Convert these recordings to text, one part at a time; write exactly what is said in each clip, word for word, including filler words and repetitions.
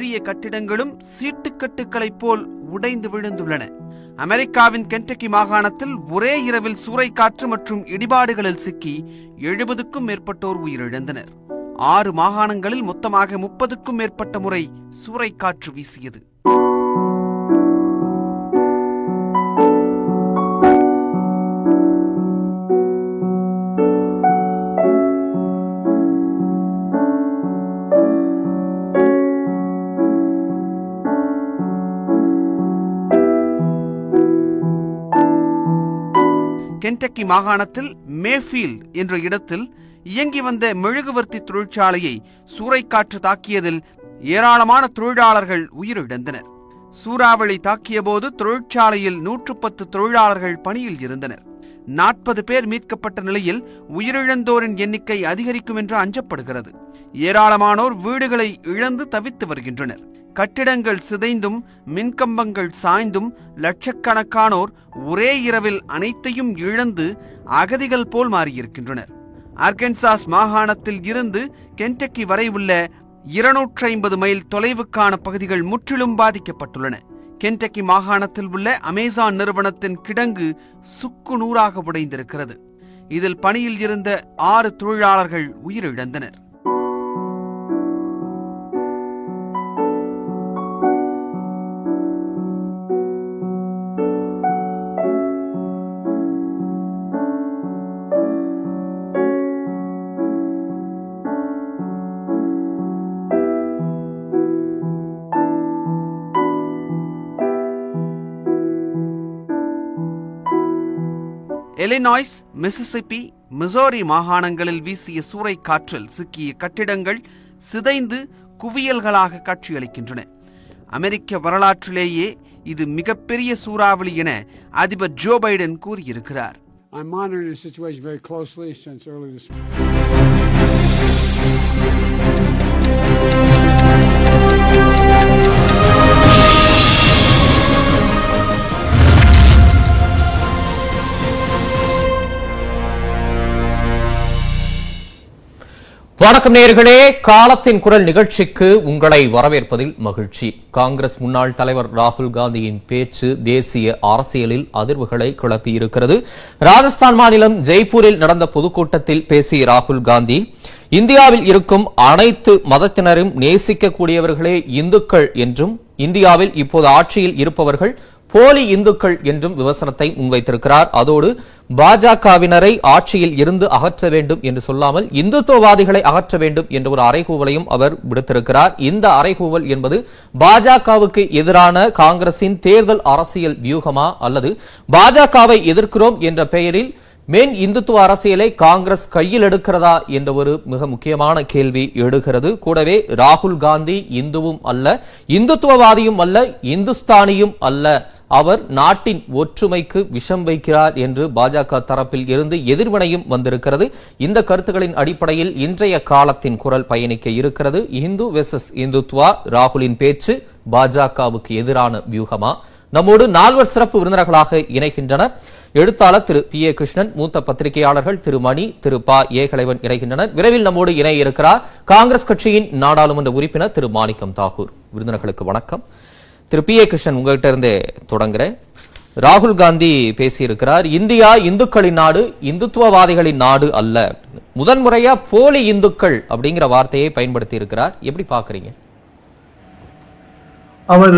பெரிய கட்டிடங்களும் சீட்டுக்கட்டுகளைப் போல் உடைந்து விழுந்துள்ளன. அமெரிக்காவின் கென்டக்கி மாகாணத்தில் ஒரே இரவில் சூறைக்காற்று மற்றும் இடிபாடுகளில் சிக்கி எழுபதுக்கும் மேற்பட்டோர் உயிரிழந்தனர். ஆறு மாகாணங்களில் மொத்தமாக முப்பதுக்கும் மேற்பட்ட முறை சூறைக்காற்று வீசியது. கென்டக்கி மாகாணத்தில் மேஃபீல்ட் என்ற இடத்தில் இயங்கி வந்த மெழுகுவர்த்தி தொழிற்சாலையை சூறைக்காற்று தாக்கியதில் ஏராளமான தொழிலாளர்கள் உயிரிழந்தனர். சூறாவளி தாக்கிய போது தொழிற்சாலையில் நூற்று பத்து தொழிலாளர்கள் பணியில் இருந்தனர். நாற்பது பேர் மீட்கப்பட்ட நிலையில் உயிரிழந்தோரின் எண்ணிக்கை அதிகரிக்கும் என்று அஞ்சப்படுகிறது. ஏராளமானோர் வீடுகளை இழந்து தவித்து வருகின்றனர். கட்டிடங்கள் சிதைந்தும் மின்கம்பங்கள் சாய்ந்தும் லட்சக்கணக்கானோர் ஒரே இரவில் அனைத்தையும் இழந்து அகதிகள் போல் மாறியிருக்கின்றனர். அர்கன்சாஸ் மாகாணத்தில் இருந்து கென்டக்கி வரை உள்ள இருநூற்றி ஐம்பது மைல் தொலைவுக்கான பகுதிகள் முற்றிலும் பாதிக்கப்பட்டுள்ளன. கென்டக்கி மாகாணத்தில் உள்ள அமேசான் நிறுவனத்தின் கிடங்கு சுக்கு நூறாக உடைந்திருக்கிறது. இதில் பணியில் இருந்த ஆறு தொழிலாளர்கள் உயிரிழந்தனர். இல்லினாய்ஸ், மிசிசிப்பி, மிசோரி மாகாணங்களில் வீசிய சூறைக்காற்றில் சிக்கிய கட்டிடங்கள் சிதைந்து குவியல்களாக காட்சியளிக்கின்றன. அமெரிக்க வரலாற்றிலேயே இது மிகப்பெரிய சூறாவளி என அதிபர் ஜோ பைடன் கூறியிருக்கிறார். வணக்கம் நேயர்களே, காலத்தின் குரல் நிகழ்ச்சிக்கு உங்களை வரவேற்பதில் மகிழ்ச்சி. காங்கிரஸ் முன்னாள் தலைவர் ராகுல் காந்தியின் பேச்சு தேசிய அரசியலில் அதிர்வுகளை கிளப்பியிருக்கிறது. ராஜஸ்தான் மாநிலம் ஜெய்ப்பூரில் நடந்த பொதுக்கூட்டத்தில் பேசிய ராகுல் காந்தி, இந்தியாவில் இருக்கும் அனைத்து மதத்தினரும் நேசிக்கக்கூடியவர்களே இந்துக்கள் என்றும், இந்தியாவில் இப்போது ஆட்சியில் இருப்பவர்கள் போலி இந்துக்கள் என்றும் விமர்சனத்தை முன்வைத்திருக்கிறார். அதோடு பாஜகவினரை ஆட்சியில் இருந்து அகற்ற வேண்டும் என்று சொல்லாமல் இந்துத்துவவாதிகளை அகற்ற வேண்டும் என்ற ஒரு அறைகூவலையும் அவர் விடுத்திருக்கிறார். இந்த அறைகூவல் என்பது பாஜகவுக்கு எதிரான காங்கிரசின் தேர்தல் அரசியல் வியூகமா, அல்லது பாஜகவை எதிர்க்கிறோம் என்ற பெயரில் மேன் இந்துத்துவ அரசியலை காங்கிரஸ் கையில் எடுக்கிறதா என்ற ஒரு மிக முக்கியமான கேள்வி எழுகிறது. கூடவே ராகுல் காந்தி இந்துவும் அல்ல, இந்துத்துவவாதியும் அல்ல, இந்துஸ்தானியும் அல்ல, அவர் நாட்டின் ஒற்றுமைக்கு விஷம் வைக்கிறார் என்று பாஜக தரப்பில் இருந்து எதிர்வினையும் வந்திருக்கிறது. இந்த கருத்துக்களின் அடிப்படையில் இன்றைய காலத்தின் குரல் பயணிக்க இருக்கிறது. இந்து வெர்சஸ் இந்துத்துவா, ராகுலின் பேச்சு பாஜகவுக்கு எதிரான வியூகமா? நம்மோடு நால்வர் சிறப்பு விருந்தினர்களாக இணைகின்றனர். எழுத்தாளர் திரு பி. ஏ. கிருஷ்ணன், மூத்த பத்திரிகையாளர்கள் திரு மணி, திரு ப. ஏகலைவன் இணைகின்றனர். விரைவில் நம்மோடு இணைய இருக்கிறார் காங்கிரஸ் கட்சியின் நாடாளுமன்ற உறுப்பினர் திரு மாணிக்கம் தாகூர். விருந்தினர்களுக்கு வணக்கம். திரு பி. ஏ. கிருஷ்ணன், உங்கள்கிட்ட இருந்தே தொடங்குறேன். ராகுல் காந்தி பேசியிருக்கிறார், இந்தியா இந்துக்களின் நாடு, இந்துத்துவவாதிகளின் நாடு அல்ல. முதன்முறையா போலி இந்துக்கள் அப்படிங்கிற வார்த்தையை பயன்படுத்தி இருக்கிறார். எப்படி பாக்குறீங்க? அவர்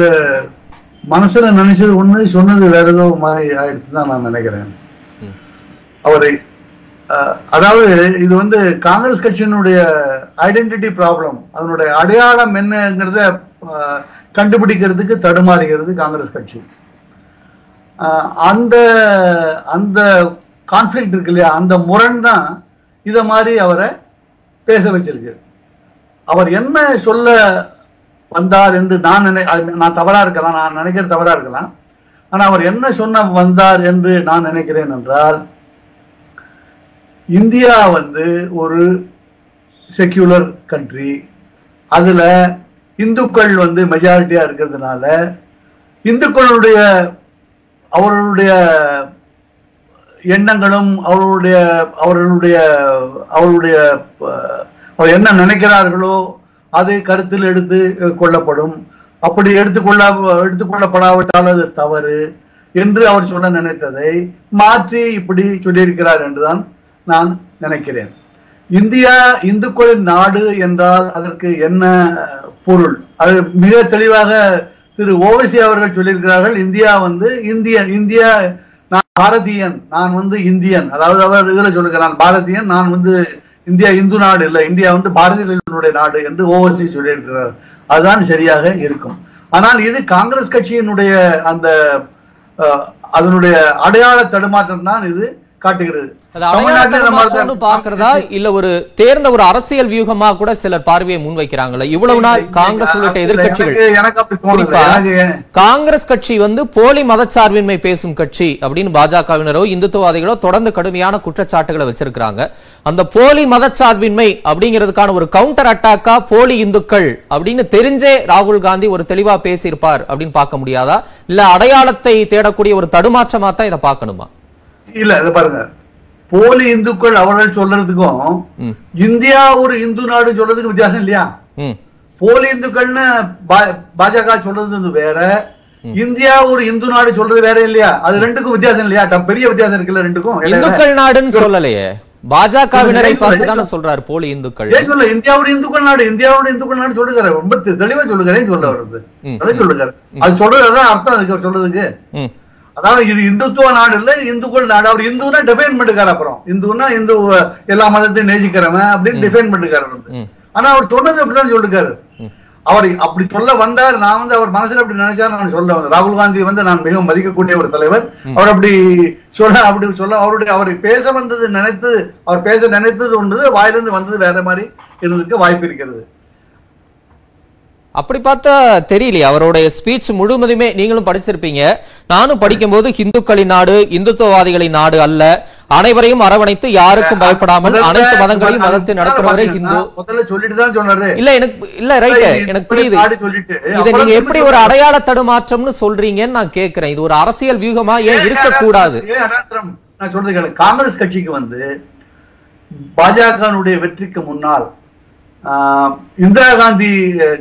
மனசுல நினைச்சது ஒண்ணு, சொன்னது வேற ஏதோ மாதிரி ஆயிடுச்சு தான் நான் நினைக்கிறேன். அவரை அதாவது இது வந்து காங்கிரஸ் கட்சியினுடைய ஐடென்டிட்டி ப்ராப்ளம், அதனுடைய அடையாளம் என்னங்கிறத கண்டுபிடிக்கிறதுக்கு தடுமாறுகிறது காங்கிரஸ் கட்சி. அந்த அந்த கான்ஃபிளிக்ட் இருக்கு இல்லையா, அந்த முரண் தான் இதை மாதிரி அவரை பேச வச்சிருக்கு. அவர் என்ன சொல்ல வந்தார் என்று நான் நினை நான் தவறா இருக்கலாம், நான் நினைக்கிற தவறா இருக்கலாம். ஆனா அவர் என்ன சொன்ன வந்தார் என்று நான் நினைக்கிறேன் என்றால், இந்தியா வந்து ஒரு செக்யூலர் கண்ட்ரி, அதுல இந்துக்கள் வந்து மெஜாரிட்டியா இருக்கிறதுனால இந்துக்களுடைய அவர்களுடைய எண்ணங்களும் அவர்களுடைய அவர்களுடைய அவருடைய அவர் என்ன நினைக்கிறார்களோ அது கருத்தில் எடுத்து கொள்ளப்படும், அப்படி எடுத்துக்கொள்ள எடுத்துக்கொள்ளப்படாவிட்டால் அது தவறு என்று அவர் சொல்ல நினைத்ததை மாற்றி இப்படி சொல்லியிருக்கிறார் என்றுதான் நான் நினைக்கிறேன். இந்தியா இந்துக்களின் நாடு என்றால் அதற்கு என்ன பொருள்? அது மிக தெளிவாக திரு ஓவைசி அவர்கள் சொல்லியிருக்கிறார்கள். இந்தியா வந்து இந்தியன், இந்தியா நான் பாரதியன், நான் வந்து இந்தியன். அதாவது அவர் இதில் சொல்லுகிறார், பாரதியன், நான் வந்து இந்தியா இந்து நாடு இல்லை, இந்தியா வந்து பாரதியர்களுடைய நாடு என்று ஓவைசி சொல்லியிருக்கிறார். அதுதான் சரியாக இருக்கும். ஆனால் இது காங்கிரஸ் கட்சியினுடைய அந்த அதனுடைய அடையாள தடுமாற்றம் தான் இது காட்டுகிறது. அரசியல் வியூகமா கூட சிலர் பார்வையை முன்வைக்கிறாங்களே. இவ்வளவு நாள் காங்கிரஸ் உள்ளிட்ட எதிர்கட்சிகள் காங்கிரஸ் கட்சி வந்து போலி மதச்சார்பின்மை பேசும் கட்சி அப்படின்னு பாஜகவினரோ இந்துத்துவாதிகளோ தொடர்ந்து கடுமையான குற்றச்சாட்டுகளை வச்சிருக்கிறாங்க. அந்த போலி மதச்சார்பின்மை அப்படிங்கிறதுக்கான ஒரு கவுண்டர் அட்டாக்கா போலி இந்துக்கள் அப்படின்னு தெரிஞ்சே ராகுல் காந்தி ஒரு தெளிவா பேசியிருப்பார் அப்படின்னு பார்க்க முடியாதா? இல்ல அடையாளத்தை தேடக்கூடிய ஒரு தடுமாற்றமா தான் இதை பார்க்கணுமா? இல்ல இதை பாருங்க, போலி இந்துக்கள் அவர்கள் சொல்றதுக்கும் இந்தியா ஒரு இந்து நாடு சொல்றதுக்கு வித்தியாசம் இல்லையா? போலி இந்துக்கள்னு பாஜக சொல்றது வேற, இந்தியா ஒரு இந்து நாடு சொல்றது வேற இல்லையா? அது ரெண்டுக்கும் வித்தியாசம் இல்லையா? பெரிய வித்தியாசம் இருக்குல்ல ரெண்டுக்கும். இந்துக்கள் நாடுன்னு சொல்லலையே, பாஜகவினரை பார்த்துதான சொல்றாரு போலி இந்துக்கள். இந்தியா ஒரு இந்துக்கள் நாடு, இந்தியாவோட இந்துக்கள் நாடு சொல்லுகிறார். ரொம்ப தெளிவா சொல்லுகிறேன் சொல்ல வருது, அதை சொல்லுகிறார். அது சொல்றதுதான் அர்த்தம் அதுக்கு சொல்றதுக்கு. அதாவது இது இந்துத்துவ நாடு இல்ல, இந்துக்கள் நாடு. அவர் இந்துனா டிஃபைன் பண்ணிருக்காரு. அப்புறம் இந்துனா இந்து எல்லா மதத்தையும் நேசிக்கிறவன் அப்படின்னு டிஃபைன் பண்ணிருக்காரு. ஆனா அவர் சொன்னது அப்படிதான் சொல்லிருக்காரு. அவர் அப்படி சொல்ல வந்தார். நான் வந்து அவர் மனசுல அப்படி நினைச்சாரு நான் சொல்ல வந்தேன். ராகுல் காந்தி வந்து நான் மிகவும் மதிக்கக்கூடிய ஒரு தலைவர். அவர் அப்படி சொல்ல அப்படி சொல்ல அவருடைய அவர் பேச வந்தது நினைத்து அவர் பேச நினைத்தது ஒன்று, வாயிலிருந்து வந்தது வேற மாதிரி இருந்ததுக்கு வாய்ப்பு இருக்கிறது. அப்படி பார்த்தா தெரியலையே அவருடைய ஸ்பீச் முழுவதுமே. நீங்களும் படிச்சிருப்பீங்க, நானும் படிக்கும்போது இந்துக்களின் நாடு இந்துத்துவவாதிகளின் நாடு அல்ல, அனைவரையும் அரவணைத்து யாருக்கும் பயப்படாமல் அனைத்து மதங்களையும் மதத்தை நடத்துறவரே ஹிந்து இல்ல. எனக்கு இல்ல ரைட், எனக்கு புரியுது. இதை நீங்க எப்படி ஒரு அடையாள தடுமாற்றம்னு சொல்றீங்கன்னு நான் கேட்கிறேன். இது ஒரு அரசியல் வியூகமா ஏன் இருக்கக்கூடாது? நான் சொல்றது காங்கிரஸ் கட்சிக்கு வந்து பாஜகனுடைய வெற்றிக்கு முன்னால் இந்திரா காந்தி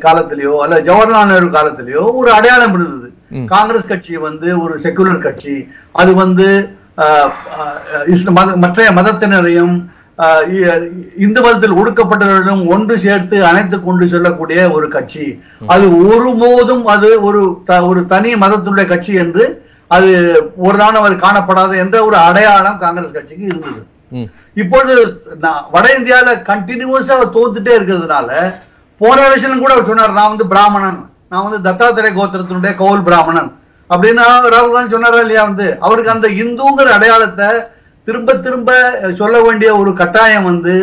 காலத்திலேயோ அல்ல ஜவஹர்லால் நேரு காலத்திலேயோ ஒரு அடையாளம் இருந்தது. காங்கிரஸ் கட்சி வந்து ஒரு செக்குலர் கட்சி. அது வந்து மற்ற மதத்தினரையும் இந்து மதத்தில் ஒடுக்கப்பட்டவர்களும் ஒன்று சேர்த்து அணைத்து கொண்டு செல்லக்கூடிய ஒரு கட்சி. அது ஒருபோதும் அது ஒரு ஒரு தனி மதத்தினுடைய கட்சி என்று அது ஒரு நாளும் அது காணப்படாது என்ற ஒரு அடையாளம் காங்கிரஸ் கட்சிக்கு இருந்தது. இப்போது வட இந்தியாவில கண்டினியூஸா அவர் தோத்துட்டே இருக்கிறதுனால போன எலெக்ஷன் கூட அவர் சொன்னார், நான் வந்து பிராமணன், நான் வந்து தத்தாத்திரே கோத்திரத்தினுடைய கவுல் பிராமணன் அப்படின்னா ராகுல் காந்தி சொன்னாரா இல்லையா? வந்து அவருக்கு அந்த இந்துங்கிற அடையாளத்தை திரும்ப திரும்ப சொல்ல வேண்டிய ஒரு கட்டாயம் வந்து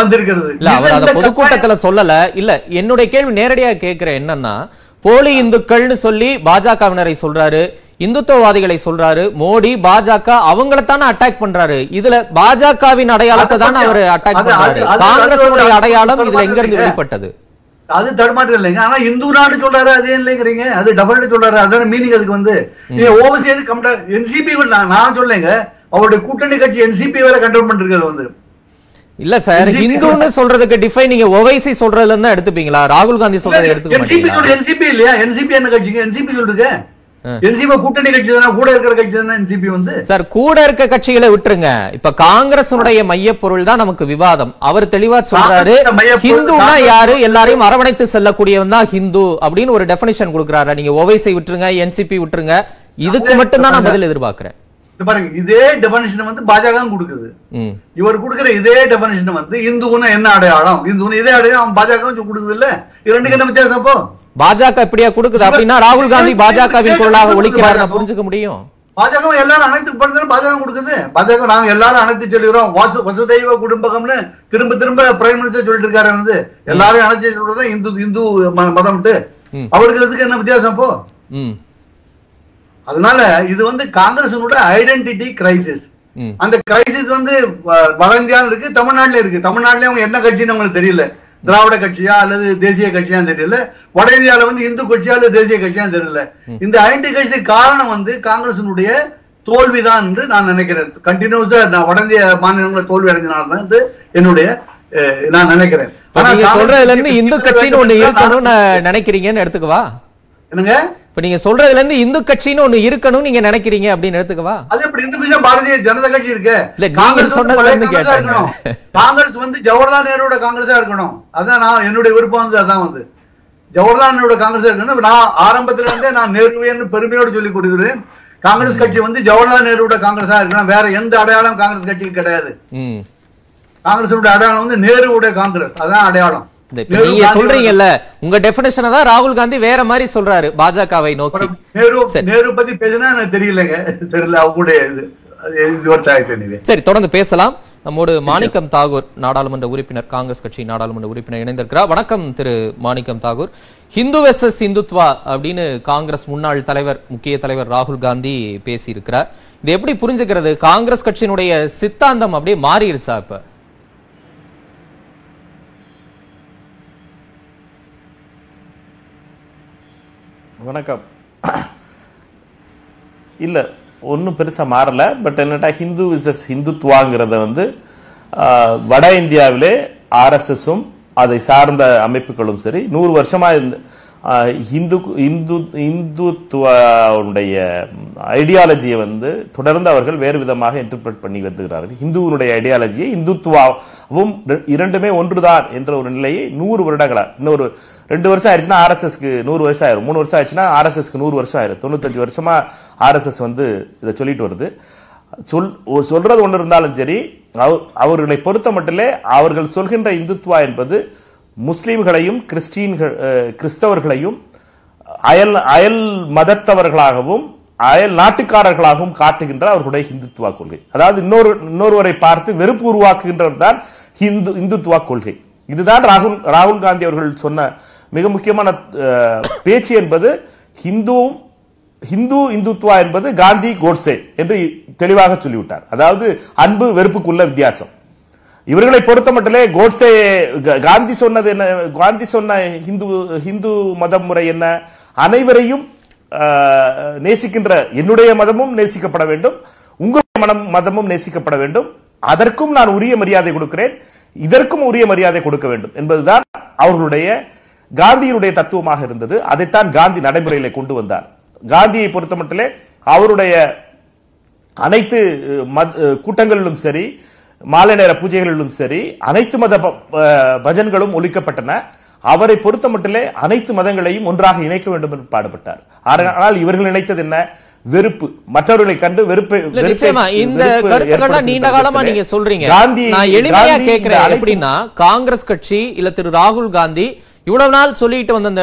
வந்திருக்கிறது. இல்ல அவர் அந்த பொதுக்கூட்டத்துல சொல்லல. இல்ல என்னுடைய கேள்வி நேரடியா கேட்கிறேன் என்னன்னா, போலி இந்துக்கள்னு சொல்லி பாஜகவினரை சொல்றாரு, இந்துத்துவவாதிகளை சொல்றாரு, மோடி பாஜக அவங்களைத்தானே அட்டாக் பண்றாரு. இதுல பாஜகவின் அடையாளத்தை தான் அவர் அட்டாக் பண்றாரு. காங்கிரசுடைய அடையாளம் இதுல எங்க இருந்து வெளிப்பட்டது? அது தடுமாற்றம் இல்லைங்க. ஆனா இந்து நாடு சொல்றாரு அதே இல்லைங்கிறீங்க, அது டபுள் சொல்றாரு. அதான் மீனிங் அதுக்கு வந்து ஓவசி எது கம்டா என்சிபி நான் சொல்லுங்க. அவருடைய கூட்டணி கட்சி என்சிபி வேற கண்ட்ரோல் பண்றது வந்து இல்ல சார். இந்துன்னு சொல்றதுக்கு டிஃபைன் நீங்க ஓவைசி சொல்றதுல இருந்தா எடுத்துப்பீங்களா? ராகுல் காந்தி சொல்றதை எடுத்துக்கோங்க. என்சிபி இல்லையா? என்சிபி என்ன கட்சிங்க? என்சிபி சொல்றீங்க என்சிபி கூட்டணி கட்சி தானே, கூட இருக்கிற கட்சி தானே என்சிபி வந்து. சார் கூட இருக்க கட்சிகளை விட்டுருங்க, இப்ப காங்கிரசுடைய மைய பொருள் தான் நமக்கு விவாதம். அவர் தெளிவா சொல்றாரு ஹிந்துனா யாரு, எல்லாரையும் அரவணைத்து செல்லக்கூடியவன் தான் ஹிந்து அப்படின்னு ஒரு டெபினிஷன் கொடுக்கறாரு. நீங்க ஓவைசி விட்டுருங்க, என்சிபி விட்டுருங்க, இதுக்கு மட்டும் தான் நான் பதில் எதிர்பார்க்கிறேன். பாருங்க இதே டெபனிஷன் வந்து பாஜக கொடுக்குது. இவர் கொடுக்கிற இதே டெபனிஷன் வந்து இந்துன்னு என்ன அடையாளம், இந்துன்னு இதே அடையாளம் பாஜக கொடுக்குது இல்ல. இது ரெண்டுக்கு என்ன வித்தியாசம்? அப்போ பாஜக இப்படியா கொடுக்குது அப்படின்னா ராகுல் காந்தி பாஜகவின் குரலாக ஒலிக்கிறார் புரிஞ்சுக்க முடியும். பாஜக எல்லாரும் அனைத்து படுத்தாலும் பாஜக கொடுக்குது. பாஜக நாங்க எல்லாரும் அனைத்து சொல்லிடுறோம், வாசு வசுதைவ குடும்பம்னு திரும்ப திரும்ப பிரைம் மினிஸ்டர் சொல்லிட்டு இருக்காரு வந்து எல்லாரும் அனைத்து சொல்றதுதான் இந்து இந்து மதம்ட்டு. அவருக்கு இதுக்கு என்ன வித்தியாசம் அப்போ? அதனால இது வந்து காங்கிரஸ் ஐடென்டிட்டி கிரைசிஸ். அந்த கிரைசிஸ் வந்து வட இந்தியாவில் இருக்கு, தமிழ்நாட்டில இருக்கு. தமிழ்நாட்டில அவங்க என்ன கட்சின்னு அவங்களுக்கு தெரியல, திராவிட கட்சியா அல்லது தேசிய கட்சியான்னு தெரியல. வட இந்தியாவில வந்து இந்து கட்சியா அல்லது தேசிய கட்சியான்னு தெரியல. இந்த ஐடென்டிட்டி காரணம் வந்து காங்கிரசினுடைய தோல்விதான் என்று நான் நினைக்கிறேன். கண்டினியூஸா வட இந்திய மாநிலங்களை தோல்வி அடைஞ்சனால்தான் என்னுடைய நான் நினைக்கிறேன். சொல்றதுல இருந்து இந்து கட்சின்னு ஒண்ணு இருக்கணும்னு நினைக்கிறீங்கன்னு எடுத்துக்கவா? என்னங்க, இப்ப நீங்க சொல்றதுல இருந்து இந்து கட்சின்னு ஒண்ணு இருக்கணும் நீங்க நினைக்கிறீங்க அப்படின்னு எடுத்துக்கவா? அது எப்படி இந்து கட்சி பாரதிய ஜனதா கட்சி இருக்கு? காங்கிரஸ் காங்கிரஸ் வந்து ஜவஹர்லால் நேருவோட காங்கிரஸா இருக்கணும். அதான் நான் என்னுடைய விருப்பம் வந்து அதான் வந்து ஜவஹர்லால் நேருவோட காங்கிரஸா இருக்கணும். நான் ஆரம்பத்துல இருந்தே நான் நேருவேன்னு பெருமையோடு சொல்லி கொடுக்கிறேன். காங்கிரஸ் கட்சி வந்து ஜவஹர்லால் நேருவோட காங்கிரஸா இருக்கணும். வேற எந்த அடையாளம் காங்கிரஸ் கட்சிக்கு கிடையாது. காங்கிரஸ் அடையாளம் வந்து நேருவோட காங்கிரஸ், அதான் அடையாளம். நீங்க சொல்றீங்கல்ல, உங்க டெஃபினேஷனை தான் ராகுல் காந்தி வேற மாதிரி சொல்றாரு பாஜகவை நோக்கி. நேரு பத்தி பேசினா எனக்கு தெரியலங்க, தெரியல அவங்களுடைய. சரி, தொடர்ந்து பேசலாம். நம்மோடு மாணிக்கம் தாகூர், நாடாளுமன்ற உறுப்பினர், காங்கிரஸ் கட்சி நாடாளுமன்ற உறுப்பினர் இணைந்திருக்கிறார். வணக்கம் திரு மாணிக்கம் தாகூர். ஹிந்து வெர்சஸ் இந்துத்வா அப்படின்னு காங்கிரஸ் முன்னாள் தலைவர், முக்கிய தலைவர் ராகுல் காந்தி பேசியிருக்கிறார். இது எப்படி புரிஞ்சுக்கிறது? காங்கிரஸ் கட்சியினுடைய சித்தாந்தம் அப்படியே மாறிடுச்சா இப்ப? வணக்கம். இல்லை, ஒன்றும் பெருசாக மாறலை. பட் என்னட்டா ஹிந்து விசஸ் ஹிந்துத்வாங்கிறத வந்து வட இந்தியாவிலே ஆர்எஸ்எஸும் அதை சார்ந்த அமைப்புகளும் சரி நூறு வருஷமாக இந்து இந்து இந்துத்துவனுடைய ஐடியாலஜியை வந்து தொடர்ந்து அவர்கள் வேறு விதமாக இன்டர்பிரட் பண்ணி வந்துகிறார்கள். ஹிந்துவனுடைய ஐடியாலஜியை இந்துத்துவாவும் இரண்டுமே ஒன்றுதான் என்ற ஒரு நிலையை நூறு வருடங்களா, இன்னொரு ரெண்டு வருஷம் ஆயிடுச்சுன்னா ஆர்எஸ்எஸ்க்கு நூறு வருஷம் ஆயிரும், மூணு வருஷம் ஆயிடுச்சுன்னா ஆர்எஸ்எஸ்க்கு நூறு வருஷம் ஆயிரும். தொண்ணூத்தஞ்சு வருஷமா ஆர்எஸ்எஸ் வந்து இதை சொல்லிட்டு வருது. சொல் சொல்றது ஒன்று இருந்தாலும் சரி, அவர்களை பொறுத்த மட்டுமே அவர்கள் சொல்கின்ற இந்துத்துவா என்பது முஸ்லீம்களையும் கிறிஸ்டியன்கள் கிறிஸ்தவர்களையும் அயல் அயல் மதத்தவர்களாகவும் அயல் நாட்டுக்காரர்களாகவும் காட்டுகின்ற அவர்களுடைய இந்துத்துவா கொள்கை. அதாவது இன்னொரு இன்னொருவரை பார்த்து வெறுப்பு உருவாக்குகின்றவர் தான் இந்து இந்துத்துவா கொள்கை. இதுதான் ராகுல் ராகுல் காந்தி அவர்கள் சொன்ன மிக முக்கியமான பேச்சு என்பது. ஹிந்து ஹிந்து இந்துத்துவா என்பது காந்தி கோட்ஸே என்று தெளிவாக சொல்லிவிட்டார். அதாவது அன்பு வெறுப்புக்குள்ள வித்தியாசம். இவர்களை பொறுத்த மட்டுமே கோட்ஸே காந்தி சொன்னது என்ன? காந்தி சொன்ன ஹிந்து ஹிந்து மத முறை என்ன? அனைவரையும் நேசிக்கின்ற, என்னுடைய மதமும் நேசிக்கப்பட வேண்டும், உங்களுடைய மனம் மதமும் நேசிக்கப்பட வேண்டும், அதற்கும் நான் உரிய மரியாதை கொடுக்கிறேன், இதற்கும் உரிய மரியாதை கொடுக்க வேண்டும் என்பதுதான் அவர்களுடைய காந்தியினுடைய தத்துவமாக இருந்தது. அதைத்தான் காந்தி நடைமுறையிலே கொண்டு வந்தார். காந்தியை பொறுத்த மட்டுமே அவருடைய அனைத்து கூட்டங்களிலும் சரி, மாலை நேர பூஜைகளிலும் சரி, அனைத்து மத பஜன்களும் ஒழிக்கப்பட்டன. அவரை பொறுத்த மட்டுமே அனைத்து மதங்களையும் ஒன்றாக இணைக்க வேண்டும் என்று பாடுபட்டார். ஆனால் இவர்கள் நினைத்தது என்ன? வெறுப்பு, மற்றவர்களை கண்டு வெறுப்பை. இந்த கருத்துக்கள் நீண்ட காலமா நீங்க சொல்றீங்க. நான் எளிமையா கேட்கிறேன், எப்படின்னா காங்கிரஸ் கட்சி இல்ல திரு ராகுல் காந்தி இவ்வளவு நாள் சொல்லிட்டு வந்த அந்த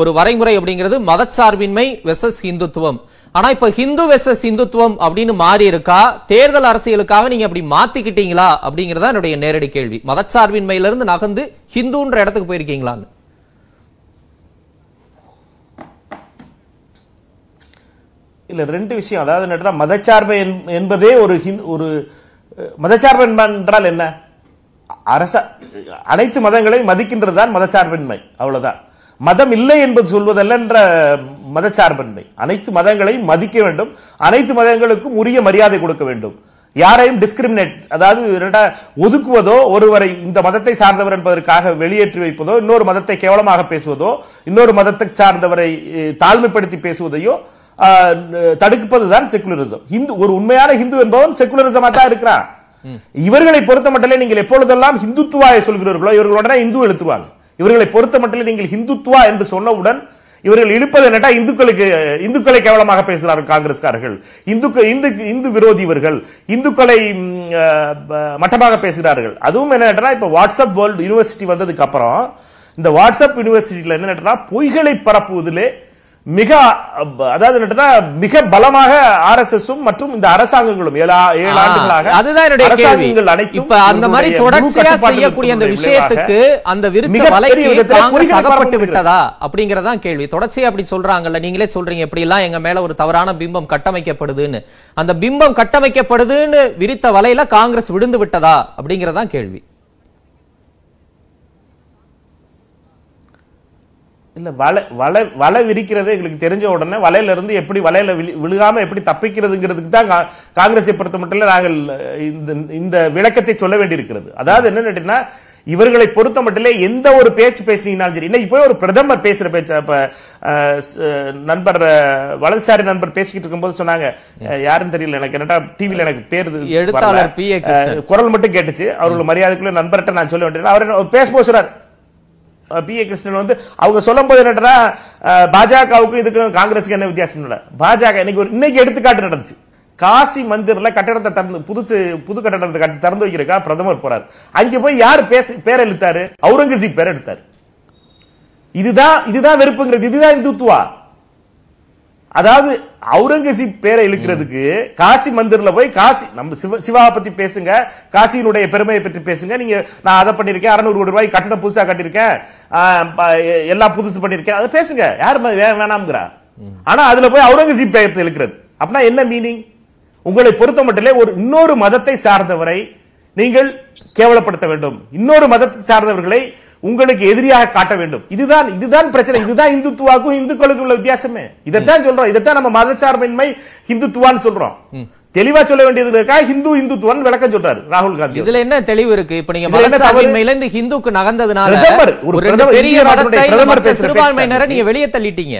ஒரு வரைமுறை அப்படிங்கிறது மதச்சார்பின்மை வெர்சஸ் ஹிந்துத்துவம். ஆனா இப்ப ஹிந்து வெர்சஸ் இந்துத்துவம் அப்படின்னு மாறி இருக்கா? தேர்தல் அரசியலுக்காக நீங்க அப்படி மாத்திக்கிட்டீங்களா அப்படிங்கறத என்னுடைய நேரடி கேள்வி. மதச்சார்பின்மையில இருந்து நகர்ந்து ஹிந்துன்ற இடத்துக்கு போயிருக்கீங்களான்னு. இல்ல, ரெண்டு விஷயம். அதாவது என்னன்னா, மதச்சார்பை என்பதே ஒரு ஒரு மதச்சார்பு என்றால் என்ன? அரச அனைத்து மதங்களையும் மதிக்கின்றது தான் மதச்சார்பின்மை, அவ்வளவுதான். மதம் இல்லை என்பது சொல்வதல்ல என்ற மதச்சார்பின்மை. அனைத்து மதங்களையும் மதிக்க வேண்டும், அனைத்து மதங்களுக்கும் உரிய மரியாதை கொடுக்க வேண்டும், யாரையும் டிஸ்கிரிமினேட், அதாவது ஒதுக்குவதோ, ஒருவரை இந்த மதத்தை சார்ந்தவர் என்பதற்காக வெளியேற்றி வைப்பதோ, இன்னொரு மதத்தை கேவலமாக பேசுவதோ, இன்னொரு மதத்தை சார்ந்தவரை தாழ்மைப்படுத்தி பேசுவதையோ தடுப்பதுதான் செகுலரிசம். இந்து ஒரு உண்மையான ஹிந்து என்பவன் செகுலரிசமா தான் இருக்கிறான். இவர்களை பொறுத்த மட்டுமே நீங்கள் எப்பொழுதெல்லாம் ஹிந்துத்துவாயை சொல்கிறீர்களோ இவர்களுடனே இந்து எழுத்துவாங்க. இவர்களை பொறுத்த மட்டுமே நீங்கள் ஹிந்துத்துவா என்று சொன்னவுடன் இவர்கள் இழுப்பது என்னட்டா இந்துக்களுக்கு, இந்துக்களை கேவலமாக பேசுகிறார்கள் காங்கிரஸ்காரர்கள், இந்துக்கள் இந்து இந்து விரோதி இவர்கள், இந்துக்களை மட்டமாக பேசுகிறார்கள். அதுவும் என்னன்னா, இப்ப வாட்ஸ்அப் வேர்ல்டு யூனிவர்சிட்டி வந்ததுக்கு அப்புறம் இந்த வாட்ஸ்அப் யூனிவர்சிட்டியில என்னன்னா பொய்களை பரப்புவதிலே மிக, அதாவது மிக பலமாக ஆர்எஸ்எஸும் மற்றும் இந்த அரசாங்கங்களும் ஏழு ஆண்டுகளாக அப்படிங்கறதான் கேள்வி. தொடர்ச்சியா அப்படி சொல்றாங்கல்ல, நீங்களே சொல்றீங்க இப்படி எல்லாம் எங்க மேல ஒரு தவறான பிம்பம் கட்டமைக்கப்படுதுன்னு. அந்த பிம்பம் கட்டமைக்கப்படுதுன்னு விரித்த வலையில காங்கிரஸ் விழுந்து விட்டதா அப்படிங்கறதான் கேள்வி. இல்ல, வலை வலை வலை விரிக்கிறது எங்களுக்கு தெரிஞ்ச உடனே வலையில இருந்து எப்படி வலையில விழுகாம எப்படி தப்பிக்கிறதுங்கிறதுக்கு தான் காங்கிரஸை பொறுத்த மட்டும் நாங்கள் இந்த இந்த விளக்கத்தை சொல்ல வேண்டியிருக்கிறது. அதாவது என்னன்னா, இவர்களை பொறுத்த மட்டும் எந்த ஒரு பேச்சு பேசினீங்கன்னாலும் சரி, இல்லை இப்போ ஒரு பிரதமர் பேசுற பேச்சு, அப்ப நண்பர் வலதுசாரி நண்பர் பேசிக்கிட்டு இருக்கும்போது சொன்னாங்க, யாருன்னு தெரியல எனக்கு, என்னடா டிவியில் எனக்கு பேரு குரல் மட்டும் கேட்டுச்சு, அவர்கள் மரியாதைக்குள்ள நண்பர்கிட்ட நான் சொல்ல வேண்டிய அவர் பேசும்போது சொல்றாரு பி. ஏ. கிருஷ்ணன் வந்து அவங்க சொல்லும் போது என்னன்னா பாஜகவுக்கு இதுக்கும் காங்கிரஸுக்கு என்ன வித்தியாசம் இல்லை, பாஜக இன்னைக்கு ஒரு இன்னைக்கு எடுத்துக்காட்டு நடந்துச்சு, காசி மந்திர்ல கட்டடத்தை திறந்து புதுசு புது கட்டடத்தை கட்டி திறந்து வைக்கிறக்கா பிரதமர் போறாரு, அங்க போய் யார் பேச பேர் எழுத்தாரு, அவுரங்கசீப் பேர் எடுத்தாரு. இதுதான் இதுதான் வெறுப்புங்கிறது, இதுதான் இந்துத்துவா. அதாவது அவுரங்கசீப் பேரை இழுக்கிறதுக்கு காசி மந்திர்ல போய் காசி நம்ம சிவ சிவா பத்தி பேசுங்க, காசியினுடைய பெருமையை பற்றி பேசுங்க, நீங்க நான் அதை பண்ணிருக்கேன், அறுநூறு கோடி ரூபாய் கட்டணம் புதுசா கட்டிருக்கேன், எல்லாம் புதுசு பண்ணிருக்கேன், அதை பேசுங்க, யாரும் வேணாம்ங்கிறா. ஆனா அதுல போய் அவுரங்கசீப் பேரத்தை இழுக்கிறது அப்படின்னா என்ன மீனிங்? உங்களை பொறுத்த மட்டும் ஒரு இன்னொரு மதத்தை சார்ந்தவரை நீங்கள் கேவலப்படுத்த வேண்டும், இன்னொரு மதத்தை சார்ந்தவர்களை உங்களுக்கு எதிரியாக காட்ட வேண்டும். இதுதான் இதுதான் பிரச்சனை, இதுதான் இந்துத்துவாக்கும் இந்துக்களுக்கும் உள்ள வித்தியாசமே. இதைத்தான் சொல்றோம், இதைத்தான் நம்ம மதச்சார்பின்மை இந்துத்துவான்னு சொல்றோம். தெளிவா சொல்ல வேண்டியது இருக்கா? ஹிந்து இந்துத்துவன் விளக்கம் சொல்றாரு ராகுல் காந்தி. இதுல என்ன தெளிவு இருக்கு? இப்ப நீங்க மதச்சார்பின்மையில இந்த ஹிந்துக்கு நகர்ந்ததுனால ஒரு பெரிய மதத்தை சிறுபான்மையினரை நீங்க வெளியே தள்ளிட்டீங்க.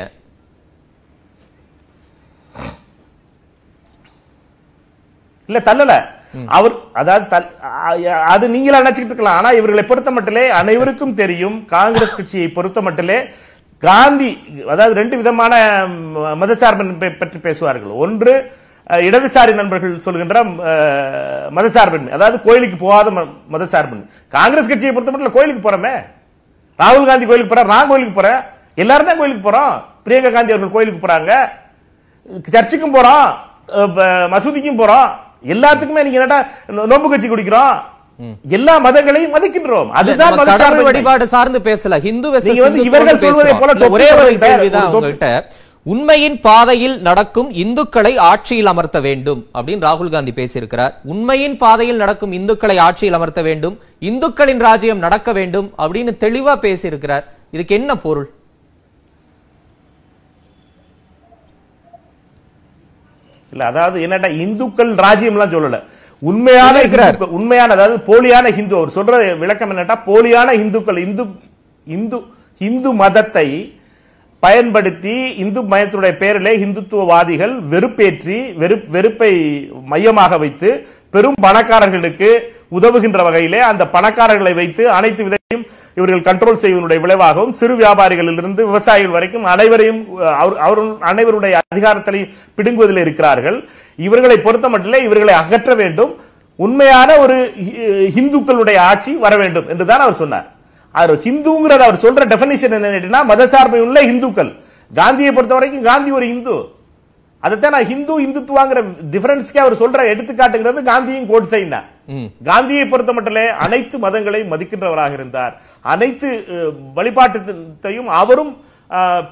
இல்ல தள்ளல அவர், அதாவது அது நீங்களா நினைச்சுக்கிட்டு இருக்கலாம், ஆனா இவர்களை பொறுத்த மட்டிலே அனைவருக்கும் தெரியும், காங்கிரஸ் கட்சியை பொறுத்த மட்டிலே காந்தி அதாவது ரெண்டு விதமான மதச்சார்பின்மை பற்றி பேசுவார்கள். ஒன்று இடதுசாரி நண்பர்கள் சொல்கின்ற மதச்சார்பின்மை, அதாவது கோயிலுக்கு போகாத மதச்சார்பின்மை. காங்கிரஸ் கட்சியை பொறுத்த மட்டும் கோயிலுக்கு போறோமே, ராகுல் காந்தி கோயிலுக்கு போற, நான் கோயிலுக்கு போறேன், எல்லாரும் தான் கோயிலுக்கு போறோம், பிரியங்கா காந்தி அவர்கள் கோயிலுக்கு போறாங்க, சர்ச்சுக்கும் போறோம், மசூதிக்கும் போறோம், எல்லாத்துக்குமே நீங்க என்னடா நோம்பு கட்சி குடிக்கிறோம், எல்லா மதங்களையும் மதிக்கின்றோம். அதுதான் மதச்சார்பு வழிபாடு சார்ந்து பேசல. ஹிந்து வந்து இவர்கள் சொல்வதை போல ஒரே ஒரு கேள்விதான், உண்மையின் பாதையில் நடக்கும் இந்துக்களை ஆட்சியில் அமர்த்த வேண்டும் அப்படின்னு ராகுல் காந்தி பேசியிருக்கிறார். உண்மையின் பாதையில் நடக்கும் இந்துக்களை ஆட்சியில் அமர்த்த வேண்டும், இந்துக்களின் ராஜ்யம் நடக்க வேண்டும் அப்படின்னு தெளிவா பேசியிருக்கிறார். இதுக்கு என்ன பொருள்? இல்ல அதாவது என்னட்டா இந்துக்கள் ராஜ்யம்லாம் சொல்லல, உண்மையான உண்மையான அதாவது போலியான ஹிந்து. அவர் சொல்ற விளக்கம் என்னட்டா போலியான இந்துக்கள், இந்து இந்து இந்து மதத்தை பயன்படுத்தி இந்து மதத்துடைய பெயரிலே இந்துத்துவவாதிகள் வெறுப்பேற்றி வெறு வெறுப்பை மையமாக வைத்து பெரும் பணக்காரர்களுக்கு உதவுகின்ற வகையிலே அந்த பணக்காரர்களை வைத்து அனைத்து விதையும் இவர்கள் கண்ட்ரோல் செய்வதனுடைய விளைவாகவும் சிறு வியாபாரிகளிலிருந்து விவசாயிகள் வரைக்கும் அனைவரையும் அனைவருடைய அதிகாரத்திலையும் பிடுங்குவதில் இருக்கிறார்கள். இவர்களை பொறுத்த மட்டும் இவர்களை அகற்ற வேண்டும், உண்மையான ஒரு இந்துக்களுடைய ஆட்சி வர வேண்டும் என்றுதான் அவர் சொன்னார். அவர் ஹிந்துங்கிறது அவர் சொல்ற டெபினிஷன் என்னன்னா மதசார்பை உள்ள இந்துக்கள். காந்தியை பொறுத்த வரைக்கும் காந்தி ஒரு இந்து, அதைத்தான் நான் ஹிந்து இந்துத்துவாங்கிற டிஃபரன்ஸ்க்கே அவர் சொல்ற எடுத்துக்காட்டுங்கிறது காந்தியும் கோட் செய்தான். காந்தியை பொறுத்த மட்டும் அனைத்து மதங்களையும் மதிக்கின்றவராக இருந்தார், அனைத்து வழிபாட்டத்தையும் அவரும்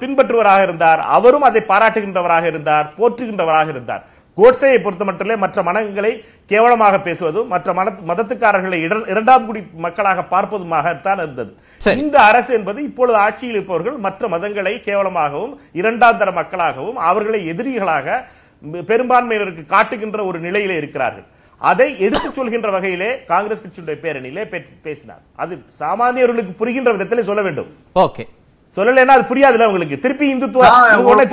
பின்பற்றுவராக இருந்தார், அவரும் அதை பாராட்டுகின்றவராக இருந்தார், போற்றுகின்றவராக இருந்தார். கோட்சையை பொறுத்த மட்டும் மற்ற மனங்களை கேவலமாக பேசுவதும் மற்ற மன மதத்துக்காரர்களை இரண்டாம் குடி மக்களாக பார்ப்பதுமாகத்தான் இருந்தது இந்த அரசு என்பது. இப்பொழுது ஆட்சியில் இருப்பவர்கள் மற்ற மதங்களை கேவலமாகவும் இரண்டாம் தர மக்களாகவும் அவர்களை எதிரிகளாக பெரும்பான்மையினருக்கு காட்டுகின்ற ஒரு நிலையிலே இருக்கிறார்கள். அதை எடுத்துச் சொல்கின்ற வகையிலே காங்கிரஸ் கட்சியுடைய பேரணியிலே பேசினார். அது சாமானியர்களுக்கு புரிகின்ற விதத்திலே சொல்ல வேண்டும். ஓகே, சொல்லலைன்னா அது புரியாதுல உங்களுக்கு. திருப்பி இந்துத்துவ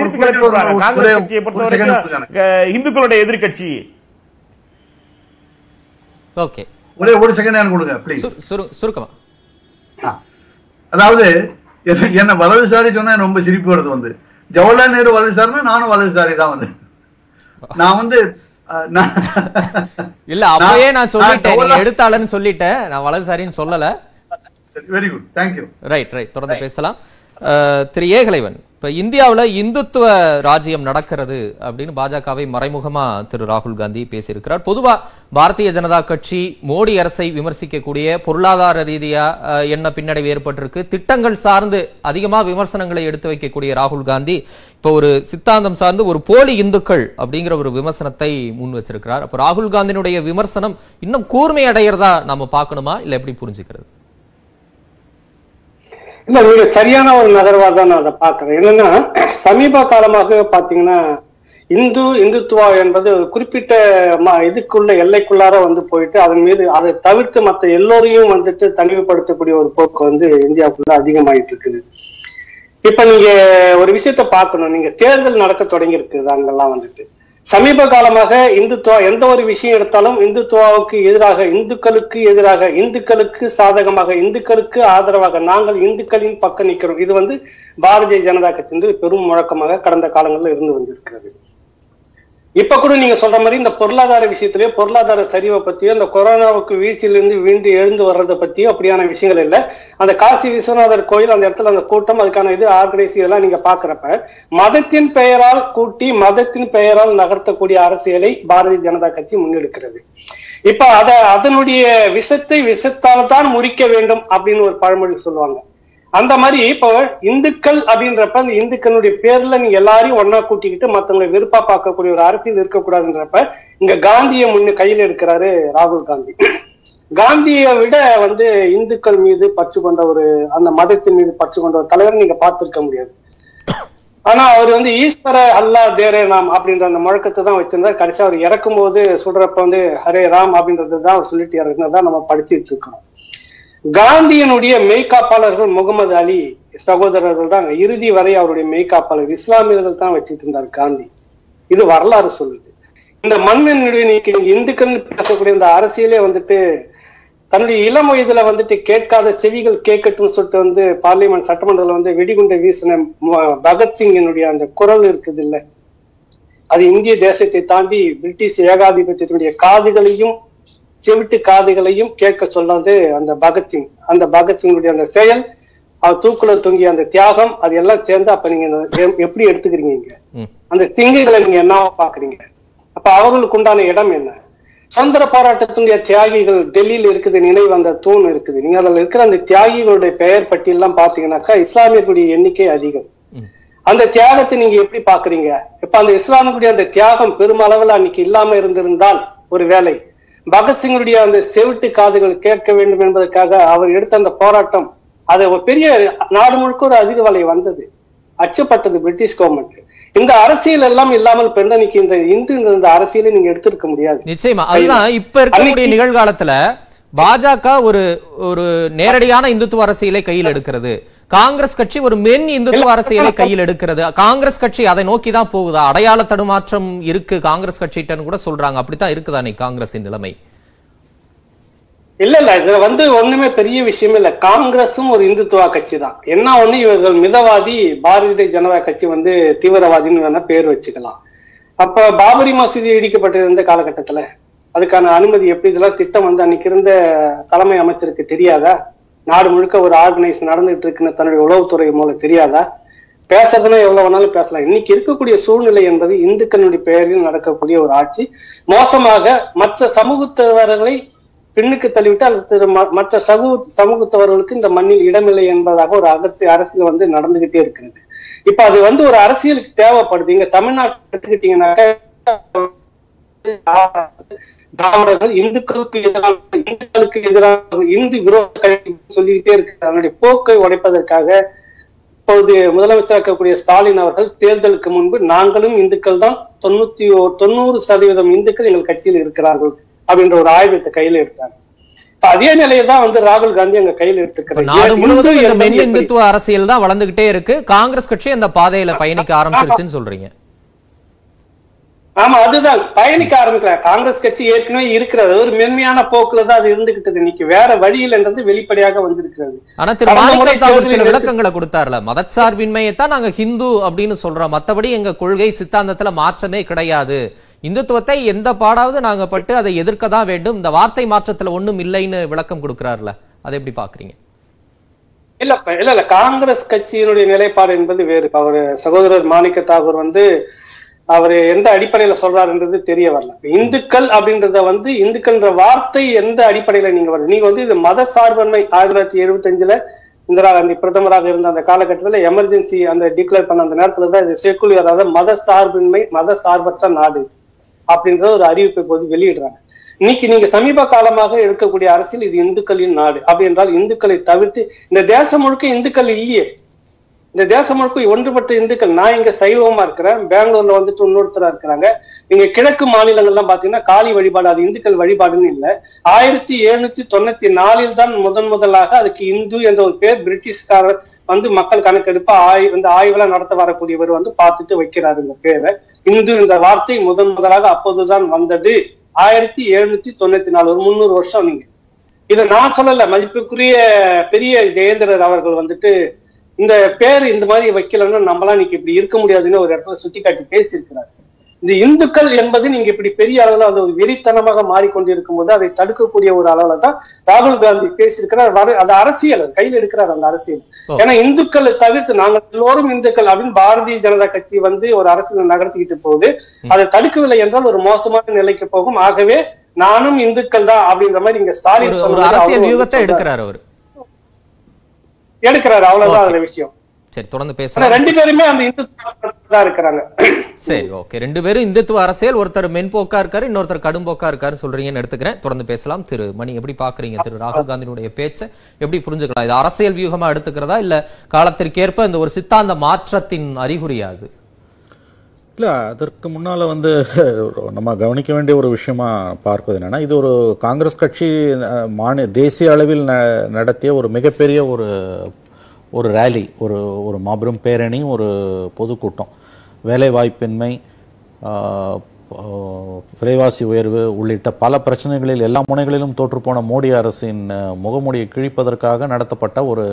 திருப்பி கிளப்பி விடுறாங்க. காங்கிரஸ் கட்சியை பொறுத்த வரைக்கும் இந்துக்களுடைய எதிர்கட்சி. ஓகே, ஒரே ஒரு செகண்ட் கொடுங்க ப்ளீஸ், சுருக்கமா. அதாவது என்ன வலதுசாரி சொன்னா ரொம்ப சிரிப்பு வருது. வந்து ஜவஹர்லால் நேரு வலதுசாரினா நானும் வலதுசாரி தான். வந்து நான் வந்து இல்ல அப்பவே நான் சொல்லிட்டேன், எடுத்தாளன்னு சொல்லிட்டேன், நான் வலதுசாரின்னு சொல்லல. Very good, thank you. Right right தொடர்ந்து பேசலாம். திரு ஏ கலைவன், இப்ப இந்தியாவில இந்துத்துவ ராஜ்யம் நடக்கிறது அப்படின்னு பாஜகவை மறைமுகமா திரு ராகுல் காந்தி பேசியிருக்கிறார். பொதுவா பாரதிய ஜனதா கட்சி மோடி அரசை விமர்சிக்கக்கூடிய, பொருளாதார ரீதியா என்ன பின்னடைவு ஏற்பட்டிருக்கு, திட்டங்கள் சார்ந்து அதிகமா விமர்சனங்களை எடுத்து வைக்கக்கூடிய ராகுல் காந்தி இப்ப ஒரு சித்தாந்தம் சார்ந்து ஒரு போலி இந்துக்கள் அப்படிங்கிற ஒரு விமர்சனத்தை முன் வச்சிருக்கிறார். அப்ப ராகுல் காந்தியினுடைய விமர்சனம் இன்னும் கூர்மையடைகிறதா நாம பாக்கணுமா, இல்ல எப்படி புரிஞ்சுக்கிறது? இல்ல, மிக சரியான ஒரு நகர்வா தான் நான் அதை பாக்குறேன். என்னன்னா, சமீப காலமாக பாத்தீங்கன்னா இந்து இந்துத்துவா என்பது குறிப்பிட்ட இதுக்குள்ள எல்லைக்குள்ளார வந்து போயிட்டு அதன் மீது அதை தவிர்த்து மற்ற எல்லோரையும் வந்துட்டு தனிமைப்படுத்தக்கூடிய ஒரு போக்கு வந்து இந்தியாவுக்குள்ள அதிகமாயிட்டு இருக்குது. இப்ப நீங்க ஒரு விஷயத்த பார்க்கணும், நீங்க தேர்தல் நடக்க தொடங்கி இருக்குது. அங்கெல்லாம் வந்துட்டு சமீப காலமாக இந்துத்துவா எந்த ஒரு விஷயம் எடுத்தாலும் இந்துத்துவாவுக்கு எதிராக, இந்துக்களுக்கு எதிராக, இந்துக்களுக்கு சாதகமாக, இந்துக்களுக்கு ஆதரவாக, நாங்கள் இந்துக்களின் பக்கம் நிற்கிறோம். இது வந்து பாரதிய ஜனதா கட்சி பெரும் முழக்கமாக கடந்த காலங்களில் இருந்து வந்திருக்கிறது. இப்ப கூட நீங்க சொல்ற மாதிரி இந்த பொருளாதார விஷயத்திலயோ, பொருளாதார சரிவை பத்தியோ, இந்த கொரோனாவுக்கு வீழ்ச்சியிலிருந்து வீண்டு எழுந்து வர்றதை பத்தியோ அப்படியான விஷயங்கள் இல்லை. அந்த காசி விஸ்வநாதர் கோயில் அந்த இடத்துல அந்த கூட்டம், அதுக்கான இது ஆர்கனைஸ், இதெல்லாம் நீங்க பாக்குறப்ப மதத்தின் பெயரால் கூட்டி மதத்தின் பெயரால் நகர்த்தக்கூடிய அரசியலை பாரதிய ஜனதா கட்சி முன்னெடுக்கிறது. இப்ப அத அதனுடைய விஷத்தை விஷத்தால் தான் முறிக்க வேண்டும் அப்படின்னு ஒரு பழமொழி சொல்லுவாங்க. அந்த மாதிரி இப்போ இந்துக்கள் அப்படின்றப்ப அந்த இந்துக்களுடைய பேர்ல நீங்க எல்லாரையும் ஒன்னா கூட்டிக்கிட்டு மத்தவங்களை வெறுப்பா பார்க்கக்கூடிய ஒரு அரசியல் இருக்கக்கூடாதுன்றப்ப இங்க காந்தியை முன்ன கையில எடுக்கிறாரு ராகுல் காந்தி. காந்தியை விட வந்து இந்துக்கள் மீது பற்று கொண்ட ஒரு, அந்த மதத்தின் மீது பற்று கொண்ட ஒரு தலைவர் நீங்க பார்த்திருக்க முடியாது. ஆனா அவர் வந்து ஈஸ்வர அல்லா தேரே ராம் அப்படின்ற அந்த முழக்கத்தை தான் வச்சிருந்தார். கடைசியா அவர் இறக்கும் போது சொல்றப்ப வந்து ஹரே ராம் அப்படின்றது தான் அவர் சொல்லிட்டு இறக்குறதுதான் நம்ம படிச்சுட்டு இருக்கோம். காந்தியினுடைய மெய்காப்பாளர்கள் முகமது அலி சகோதரர்கள் தான் இறுதி வரை அவருடைய மெய்காப்பாளர் இஸ்லாமியர்கள் தான் வச்சுட்டு இருந்தார் காந்தி. இது வரலாறு சொல்லுது. இந்த மண்ணினுடைய நீங்க இந்துக்கள் பேசக்கூடிய இந்த அரசியலே வந்துட்டு தன்னுடைய இளம் வயதுல வந்துட்டு கேட்காத செவிகள் கேட்கட்டும்னு சொல்லிட்டு வந்து பார்லிமெண்ட் சட்டமன்றத்தில் வந்து வெடிகுண்டை வீசின பகத்சிங்கினுடைய அந்த குரல் இருக்குது இல்ல, அது இந்திய தேசத்தை தாண்டி பிரிட்டிஷ் ஏகாதிபத்தியத்தினுடைய காதுகளையும் செவிட்டு காதுகளையும் கேட்க சொல்லாது அந்த பகத்சிங், அந்த பகத்சிங்குடைய அந்த செயல், அவர் தூக்குல தொங்கிய அந்த தியாகம், அது எல்லாம் சேர்ந்து அப்ப நீங்க எப்படி எடுத்துக்கிறீங்க? அந்த சிங்குகளை நீங்க என்னவா பாக்குறீங்க? அப்ப அவர்களுக்கு உண்டான இடம் என்ன? சுதந்திர போராட்டத்தினுடைய தியாகிகள் டெல்லியில இருக்குது, நினைவு அந்த தூண் இருக்குது. நீங்க அதுல இருக்கிற அந்த தியாகிகளுடைய பெயர் பட்டியலாம் பாத்தீங்கன்னாக்கா இஸ்லாமியர்களுடைய எண்ணிக்கை அதிகம். அந்த தியாகத்தை நீங்க எப்படி பாக்குறீங்க? இப்ப அந்த இஸ்லாமியர்களுடைய அந்த தியாகம் பெருமளவில் அன்னைக்கு இல்லாம இருந்திருந்தால் ஒரு வேலை பகத்சிங்குடைய அந்த செவிட்டு காதுகள் கேட்க வேண்டும் என்பதற்காக அவர் எடுத்த அந்த போராட்டம், அது ஒரு பெரிய நாடு முழுக்க ஒரு அதிக வலை வந்தது, அச்சப்பட்டது பிரிட்டிஷ் கவர்மெண்ட். இந்த அரசியல் எல்லாம் இல்லாமல் பெருந்தனிக்கு இந்த இந்து இந்த அரசியலை நீங்க எடுத்திருக்க முடியாது. நிச்சயமா அதுதான் இப்ப இருக்கக்கூடிய நிகழ்காலத்துல பாஜக ஒரு ஒரு நேரடியான இந்துத்துவ அரசியலை கையில் எடுக்கிறது, காங்கிரஸ் கட்சி ஒரு மென் இந்துத்துவ அரசியலை கையில் எடுக்கிறது. காங்கிரஸ் கட்சி அதை நோக்கி தான் போகுதா? அடையாள தடுமாற்றம் இருக்கு காங்கிரஸ் கட்சிகிட்ட கூட சொல்றாங்க. அப்படித்தான் இருக்குதானே காங்கிரஸின் நிலைமை? இல்ல இல்ல இதுல வந்து ஒண்ணுமே பெரிய விஷயம் இல்ல. காங்கிரஸும் ஒரு இந்துத்துவ கட்சி தான். என்ன ஒண்ணு, இவர்கள் மிதவாதி, பாரதிய ஜனதா கட்சி வந்து தீவிரவாதின்னு வேணா பேர் வச்சுக்கலாம். அப்ப பாபரி மசூதி இடிக்கப்பட்டிருந்த காலகட்டத்துல அதுக்கான அனுமதி எப்படி, இதெல்லாம் திட்டம் வந்து அன்னைக்கு இருந்த தலைமை அமைச்சருக்கு தெரியாதா? நாடு முழுக்க ஒரு ஆர்கனைஸ் நடந்துட்டு இருக்குன்னு தன்னுடைய உளவுத்துறை மூலம் தெரியாதா? பேசுறதுன்னா எவ்வளவு வேணாலும் பேசலாம். இன்னைக்கு இருக்கக்கூடிய சூழ்நிலை என்பது இந்துக்களுடைய பெயரில் நடக்கக்கூடிய ஒரு ஆட்சி, மோசமாக மற்ற சமூகத்தவர்களை பின்னுக்கு தள்ளிவிட்டு அல்லது மற்ற சமூக சமூகத்தவர்களுக்கு இந்த மண்ணில் இடமில்லை என்பதாக ஒரு அரசியல் அரசியல் வந்து நடந்துகிட்டே இருக்கிறது. இப்ப அது வந்து ஒரு அரசியலுக்கு தேவைப்படுது. இங்க தமிழ்நாட்டை எடுத்துக்கிட்டீங்கன்னாக்க திராவிடர்கள் இந்துக்களுக்கு எதிரான இந்துக்களுக்கு எதிரான இந்து விரோத கட்சி சொல்லிக்கிட்டே இருக்கிறார். அவருடைய போக்கை உடைப்பதற்காக இப்போது முதலமைச்சராக இருக்கக்கூடிய ஸ்டாலின் அவர்கள் தேர்தலுக்கு முன்பு நாங்களும் இந்துக்கள் தான், தொண்ணூத்தி தொண்ணூறு சதவீதம் இந்துக்கள் எங்கள் கட்சியில் இருக்கிறார்கள் அப்படின்ற ஒரு ஆயுதத்தை கையில எடுத்தாங்க. அதே நிலையை தான் வந்து ராகுல் காந்தி அங்க கையில் எடுத்துக்கிறார். இந்துத்துவ அரசியல் தான் வளர்ந்துகிட்டே இருக்கு, காங்கிரஸ் கட்சி அந்த பாதையில பயணிக்க ஆரம்பிச்சிருச்சுன்னு சொல்றீங்க. ஆமா, அதுதான் பயணிக்க ஆரம்பிக்கல. காங்கிரஸ் கட்சி ஏற்கனவே இருக்கிறது ஒரு மென்மையான போக்குல தான் அது இருந்துகிட்டது. இன்னைக்கு வேற வழியில் என்றது வெளிப்படையாக வந்திருக்கிறது. ஆனா திரு மாணிக்கம் தாகூர் சில விளக்கங்களை கொடுத்தாருல, மதச்சார்பின்மையைத்தான் நாங்க ஹிந்து அப்படின்னு சொல்றோம், மத்தபடி எங்க கொள்கை சித்தாந்தத்துல மாற்றமே கிடையாது, இந்துத்துவத்தை எந்த பாடாவது நாங்க பட்டு அதை எதிர்க்க தான் வேண்டும், இந்த வார்த்தை மாற்றத்துல ஒண்ணும் இல்லைன்னு விளக்கம் கொடுக்கிறாருல, அதை எப்படி பாக்குறீங்க? இல்ல இல்ல இல்ல காங்கிரஸ் கட்சியினுடைய நிலைப்பாடு என்பது வேறு. அவரு சகோதரர் மாணிக்க தாகூர் வந்து அவர் எந்த அடிப்படையில சொல்றாருன்றது தெரிய வரல. இந்துக்கள் அப்படின்றத வந்து இந்துக்கள்ன்ற வார்த்தை எந்த அடிப்படையில நீங்க வருது, நீங்க வந்து இது மத சார்பன்மை ஆயிரத்தி தொள்ளாயிரத்தி எழுபத்தி அஞ்சுல இந்திரா காந்தி பிரதமராக இருந்த அந்த காலகட்டத்தில் எமர்ஜென்சி அந்த டிக்ளேர் பண்ண அந்த நேரத்துல தான் இது செக்குலர், அதாவது மத சார்பின்மை, மத சார்பற்ற நாடு அப்படின்ற ஒரு அறிவிப்பை போது வெளியிடுறாங்க. இன்னைக்கு நீங்க சமீப காலமாக இருக்கக்கூடிய அரசியல் இது இந்துக்களின் நாடு அப்படி என்றால் இந்துக்களை தவிர்த்து இந்த தேசம் முழுக்க இந்துக்கள் இல்லையே, இந்த தேசம் முழுக்க ஒன்றுபட்ட இந்துக்கள். நான் இங்க சைவமா இருக்கிறேன், பெங்களூர்ல வந்துட்டு இன்னொருத்தரா இருக்கிறாங்க. இங்க கிழக்கு மாநிலங்கள்லாம் பாத்தீங்கன்னா காளி வழிபாடு, அது இந்துக்கள் வழிபாடுன்னு இல்லை. ஆயிரத்தி எழுநூத்தி தொண்ணூத்தி நாலில் தான் முதன் முதலாக அதுக்கு இந்து என்ற ஒரு பேர் பிரிட்டிஷ்காரர் வந்து மக்கள் கணக்கெடுப்பு ஆய் வந்து ஆய்வெல்லாம் நடத்த வரக்கூடியவர் வந்து பார்த்துட்டு வைக்கிறார் இந்த பேரை. இந்து இந்த வார்த்தை முதன் முதலாக அப்போதுதான் வந்தது, ஆயிரத்தி எழுநூத்தி தொண்ணூத்தி நாலு ஒரு முந்நூறு வருஷம். நீங்க இதை நான் சொல்லல, மதிப்புக்குரிய பெரிய ஜெயேந்திரர் அவர்கள் வந்துட்டு இந்த பேர் இந்த மாதிரி வைக்கலன்னா நம்மளாம் இன்னைக்கு இப்படி இருக்க முடியாதுன்னு ஒரு இடத்துல சுட்டி காட்டி பேசியிருக்கிறார். இந்த இந்துக்கள் என்பது நீங்க இப்படி பெரிய அளவுல அது ஒரு வெறித்தனமாக மாறிக்கொண்டிருக்கும் போது அதை தடுக்கக்கூடிய ஒரு அளவுல தான் ராகுல் காந்தி பேசியிருக்கிறார். அது அரசியல், அது கையில் எடுக்கிறார் அந்த அரசியல். ஏன்னா இந்துக்களை தவிர்த்து நாங்கள் எல்லோரும் இந்துக்கள் அப்படின்னு பாரதிய ஜனதா கட்சி வந்து ஒரு அரசியல் நகர்த்திக்கிட்டு போகுது. அதை தடுக்கவில்லை என்றால் ஒரு மோசமான நிலைக்கு போகும். ஆகவே நானும் இந்துக்கள் தான் அப்படின்ற மாதிரி இங்க ஸ்டாலின் ஒரு அரசியல் யுகத்தை எடுக்கிறார், அவர் எடுக்கிறாரு. அவ்வளவுதான் அதுல விஷயம். சரி, தொடர்ந்து பேசுறேன். ரெண்டு பேருமே அந்த இந்துத்துவா இருக்காங்க. சரி, ஓகே. ரெண்டு பேரும் இந்துத்துவ அரசியல், ஒருத்தர் மென்போக்கா இருக்காரு, இன்னொருத்தர் கடும்போக்கா இருக்காரு சொல்றீங்கன்னு எடுத்துக்கிறேன். தொடர்ந்து பேசலாம். திரு மணி, எப்படி பாக்குறீங்க திரு ராகுல் காந்தியினுடைய பேச்சை எப்படி புரிஞ்சுக்கலாம்? இது அரசியல் வியூகமா எடுத்துக்கிறதா இல்ல காலத்திற்கேற்ப இந்த ஒரு சித்தாந்த மாற்றத்தின் அறிகுறியாது? இல்லை, அதற்கு முன்னால் வந்து நம்ம கவனிக்க வேண்டிய ஒரு விஷயமா பார்ப்பது என்னென்னா, இது ஒரு காங்கிரஸ் கட்சி மாநில தேசிய அளவில் ந நடத்திய ஒரு மிகப்பெரிய ஒரு ஒரு ரேலி, ஒரு ஒரு மாபெரும் பேரணி, ஒரு பொதுக்கூட்டம். வேலைவாய்ப்பின்மை, விலைவாசி உயர்வு உள்ளிட்ட பல பிரச்சனைகளில் எல்லா முனைகளிலும் தோற்றுப்போன மோடி அரசின் முகமூடியை கிழிப்பதற்காக நடத்தப்பட்ட ஒரு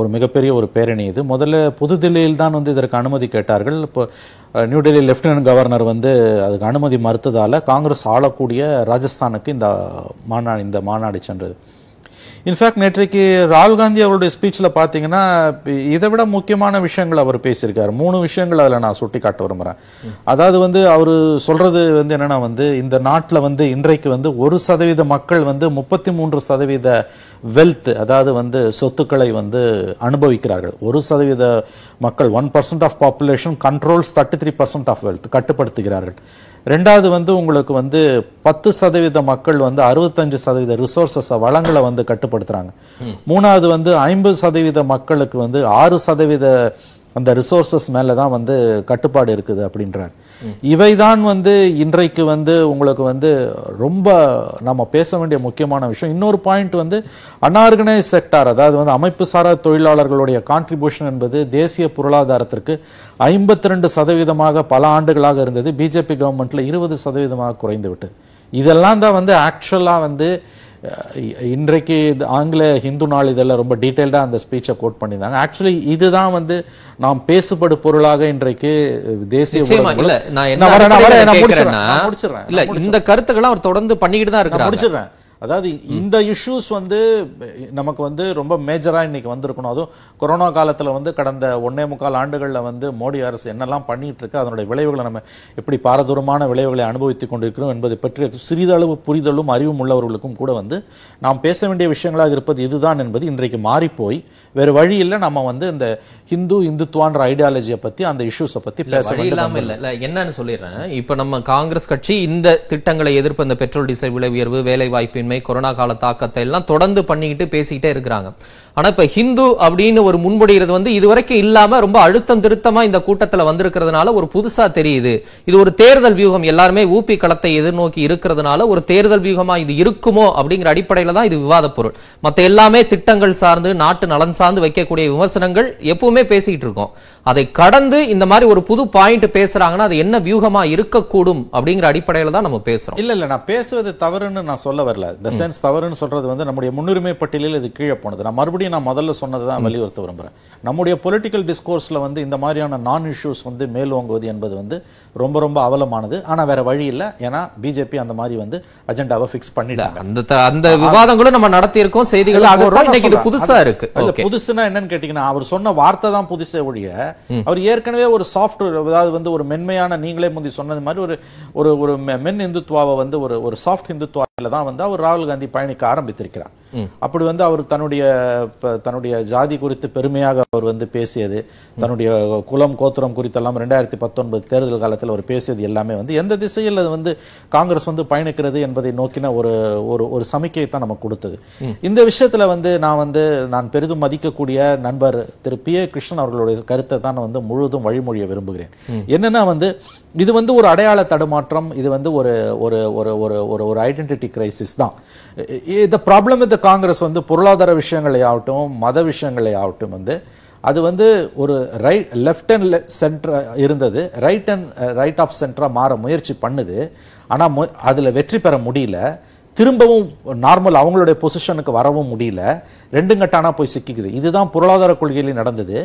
ஒரு மிகப்பெரிய ஒரு பேரணி இது. முதல்ல புதுதில்லியில் தான் வந்து இதற்கு அனுமதி கேட்டார்கள். இப்போ நியூடெல்லி லெப்டினன்ட் கவர்னர் வந்து அதுக்கு அனுமதி மறுத்ததால் காங்கிரஸ் ஆளக்கூடிய ராஜஸ்தானுக்கு இந்த மாநாடு இந்த மாநாடு சென்றது. இன்ஃபேக்ட் நேற்றைக்கு ராகுல் காந்தி அவருடைய ஸ்பீச்சில் பார்த்தீங்கன்னா இதை விட முக்கியமான விஷயங்கள் அவர் பேசியிருக்கார். மூணு விஷயங்கள் அதில் நான் சுட்டி காட்ட விரும்புகிறேன். அதாவது வந்து அவர் சொல்கிறது வந்து என்னென்னா வந்து இந்த நாட்டில் வந்து இன்றைக்கு வந்து ஒரு சதவீத மக்கள் வந்து முப்பத்தி மூன்று சதவீத வெல்த், அதாவது வந்து சொத்துக்களை வந்து அனுபவிக்கிறார்கள். ஒரு சதவீத மக்கள், one percent of population controls thirty three percent of wealth, கட்டுப்படுத்துகிறார்கள். ரெண்டாவது வந்து உங்களுக்கு வந்து பத்து சதவீத மக்கள் வந்து அறுபத்தஞ்சு சதவீத ரிசோர்ஸஸை, வளங்களை வந்து கட்டுப்படுத்துறாங்க. மூணாவது வந்து ஐம்பது சதவீத மக்களுக்கு வந்து ஆறு சதவீத அந்த ரிசோர்ஸஸ் மேலே தான் வந்து கட்டுப்பாடு இருக்குது அப்படின்றாங்க. இவைதான் வந்து இன்றைக்கு வந்து உங்களுக்கு வந்து ரொம்ப நம்ம பேச வேண்டிய முக்கியமான விஷயம். இன்னொரு பாயிண்ட் வந்து அன்ஆர்கனைஸ் செக்டார், அதாவது வந்து அமைப்பு சாரா தொழிலாளர்களுடைய கான்ட்ரிபியூஷன் என்பது தேசிய பொருளாதாரத்திற்கு ஐம்பத்தி ரெண்டு சதவீதமாக பல ஆண்டுகளாக இருந்தது. பிஜேபி கவர்மெண்ட்டில் இருபது சதவீதமாக குறைந்து விட்டது. இதெல்லாம் தான் வந்து ஆக்சுவலாக வந்து இன்றைக்கு ஆங்கில ஹிந்து நாள் இதெல்லாம் ரொம்ப டீட்டெயில்டாக அந்த ஸ்பீச்சை கோட் பண்ணியிருந்தாங்க. ஆக்சுவலி இதுதான் வந்து நாம் பேசுபடு பொருளாக இன்றைக்கு தேசிய இந்த கருத்துக்களை அவர் தொடர்ந்து பண்ணிக்கிட்டு தான் இருக்காரு. முடிச்சிடறேன். அதாவது இந்த இஷ்யூஸ் வந்து நமக்கு வந்து ரொம்ப மேஜராக இன்னைக்கு வந்திருக்கணும். அதுவும் கொரோனா காலத்தில் வந்து கடந்த ஒன்னே முக்கால் ஆண்டுகளில் வந்து மோடி அரசு என்னெல்லாம் பண்ணிட்டு இருக்கு, அதனுடைய விளைவுகளை நம்ம எப்படி பாரதூரமான விளைவுகளை அனுபவித்துக் கொண்டிருக்கிறோம் என்பதை பற்றி சிறிதளவு புரிதலும் அறிவும் உள்ளவர்களுக்கும் கூட வந்து நாம் பேச வேண்டிய விஷயங்களாக இருப்பது இதுதான் என்பது இன்றைக்கு மாறிப்போய் வேறு வழியில் நம்ம வந்து இந்த ஹிந்து இந்துத்துவான்ற ஐடியாலஜியை பற்றி அந்த இஷ்யூஸை பற்றி பேச இல்லாமல் இல்லை இல்லை என்னன்னு சொல்லிடுறேன். இப்போ நம்ம காங்கிரஸ் கட்சி இந்த திட்டங்களை எதிர்ப்பு, இந்த பெட்ரோல் டீசல் விலை உயர்வு, வேலைவாய்ப்பின் கொரோனா கால தாக்கத்தை எல்லாம் தொடர்ந்து பண்ணிக்கிட்டு பேசிக்கிட்டே இருக்கிறாங்க. ஆனா இப்ப ஹிந்து அப்படின்னு ஒரு முன்முடிகிறது வந்து இதுவரைக்கும் இல்லாம ரொம்ப அழுத்தம் திருத்தமா இந்த கூட்டத்துல வந்திருக்கிறதுனால ஒரு புதுசா தெரியுது. இது ஒரு தேர்தல் வியூகம், எல்லாருமே ஊபி களத்தை எதிர்நோக்கி இருக்கிறதுனால ஒரு தேர்தல் வியூகமா இது இருக்குமோ அப்படிங்கிற அடிப்படையில தான் இது விவாத பொருள். மத்த எல்லாமே திட்டங்கள் சார்ந்து, நாட்டு நலன் சார்ந்து வைக்கக்கூடிய விமர்சனங்கள் எப்பவுமே பேசிக்கிட்டு இருக்கோம். அதை கடந்து இந்த மாதிரி ஒரு புது பாயிண்ட் பேசுறாங்கன்னா அது என்ன வியூகமா இருக்கக்கூடும் அப்படிங்கிற அடிப்படையில தான் நம்ம பேசுறோம். இல்ல இல்ல நான் பேசுவது தவறுன்னு நான் சொல்ல வரல. இந்த சென்ஸ் தவறுன்னு சொல்றது வந்து நம்முடைய முன்னுரிமை பட்டியலில் இது கீழே போனது. நான் மறுபடியும் நான் முதல்ல சொன்னதுதான் வலியுறுத்த விரும்புகிறேன். நம்முடைய பொலிட்டிக்கல் டிஸ்கோர்ஸில் வந்து இந்த மாதிரியான நான் இஷ்யூஸ் வந்து மேலோங்குவது என்பது வந்து ரொம்ப ரொம்ப அவலமானது. ஆனால் வேற வழி இல்லை, ஏன்னா பிஜேபி அந்த மாதிரி வந்து அஜெண்டாவை ஃபிக்ஸ் பண்ணிட்டாங்க. அந்த அந்த விவாதங்களும் நம்ம நடத்தியிருக்கோம், செய்திகள் அது புதுசா இருக்கு. புதுசுன்னா என்னன்னு கேட்டீங்கன்னா அவர் சொன்ன வார்த்தை தான் புதுசே ஒழிய அவர் ஏற்கனவே ஒரு சாஃப்ட், அதாவது வந்து ஒரு மென்மையான, நீங்களே முந்தி சொன்னது மாதிரி ஒரு ஒரு மென் இந்துத்துவாவை வந்து ஒரு ஒரு சாஃப்ட் இந்துத்துவா தான் வந்து அவர் ராகுல் காந்தி பயணிக்க ஆரம்பித்திருக்கிறார். அப்படி வந்து அவர் தன்னுடைய தன்னுடைய ஜாதி குறித்து பெருமையாக அவர் வந்து பேசியது, தன்னுடைய குலம் கோத்திரம் குறித்தெல்லாம் ரெண்டாயிரத்தி பத்தொன்பது தேர்தல் காலத்தில் அவர் பேசியது எல்லாமே வந்து எந்த திசையில் அது வந்து காங்கிரஸ் வந்து பயணிக்கிறது என்பதை நோக்கின ஒரு ஒரு சமிக்கையை தான் நமக்கு கொடுத்தது. இந்த விஷயத்துல வந்து நான் வந்து நான் பெரிதும் மதிக்கக்கூடிய நண்பர் திரு பி ஏ கிருஷ்ணன் அவர்களுடைய கருத்தை தான் வந்து முழுவதும் வழிமொழிய விரும்புகிறேன். என்னன்னா வந்து இது வந்து ஒரு அடையாள தடுமாற்றம், இது வந்து ஒரு ஒரு ஒரு ஒரு ஐடென்டிட்டி கிரைசிஸ் தான். இந்த ப்ராப்ளம் வித் காங்கிரஸ் வந்து பொருளாதார விஷயங்களே ஆகட்டும், மத விஷயங்களே ஆகட்டும், வந்து அது வந்து ஒரு ரைட் லெஃப்ட் அண்ட் சென்டர் இருந்தது, ரைட் அண்ட் ரைட் ஆஃப் சென்டராக மாற முயற்சி பண்ணுது. ஆனால் அதில் வெற்றி பெற முடியல, திரும்பவும் நார்மல் அவங்களுடைய பொசிஷனுக்கு வரவும் முடியல, ரெண்டும் கட்டானா போய் சிக்கிக்குது. இதுதான் பொருளாதார கொள்கையில நடந்தது.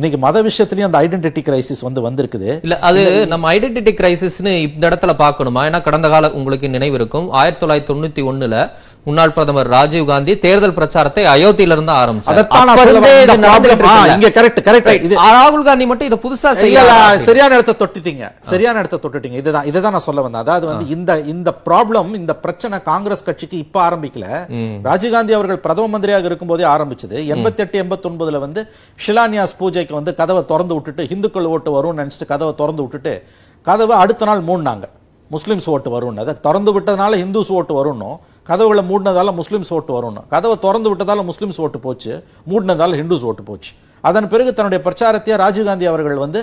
இன்னைக்கு மத விஷயத்திலயும் அந்த ஐடென்டிட்டி கிரைசிஸ் வந்து வந்திருக்குது. இல்ல அது நம்ம ஐடென்டிட்டி கிரைசிஸ்னு இந்த இடத்துல பார்க்கணுமா? ஏன்னா கடந்த கால உங்களுக்கு நினைவு இருக்கும், ஆயிரத்தி தொள்ளாயிரத்தி தொண்ணூத்தி ஒண்ணுல முன்னாள் பிரதமர் ராஜீவ் காந்தி தேர்தல் பிரச்சாரத்தை அயோத்தியில இருந்து ஆரம்பிச்சார். ராகுல் காந்தி மட்டும் இதை புதுசா செய்யல. சரியான இடத்தை தொட்டுட்டீங்க, சரியான இடத்தை தொட்டுட்டீங்க. இதுதான் இதுதான் நான் சொல்ல வந்தேன். அதாவது வந்து இந்த இந்த ப்ராப்ளம், இந்த பிரச்சனை காங்கிரஸ் கட்சிக்கு இப்ப ஆரம்பிக்கல, ராஜீவ் காந்தி அவர்கள் பிரதம மந்திரியாக இருக்கும் போதே ஆரம்பிச்சது. எண்பத்தி எட்டு எண்பத்தி ஒன்பதுல வந்து ஷிலான்யாஸ் பூஜைக்கு வந்து கதவை திறந்து விட்டுட்டு இந்துக்கள் ஓட்டு வரும்னு நினைச்சிட்டு கதவை திறந்து விட்டுட்டு கதவை அடுத்த நாள் மூடினாங்க. முஸ்லிம்ஸ் ஓட்டு வரும், அதை திறந்து விட்டதுனால ஹிந்துஸ் ஓட்டு வரணும், கதவுகளை மூடினதால முஸ்லிம்ஸ் ஓட்டு வரணும், கதவை திறந்து விட்டதால முஸ்லிம்ஸ் ஓட்டு போச்சு, மூடினதால ஹிந்துஸ் ஓட்டு போச்சு. அதன் பிறகு தன்னுடைய பிரச்சாரத்தையே ராஜீவ்காந்தி அவர்கள் வந்து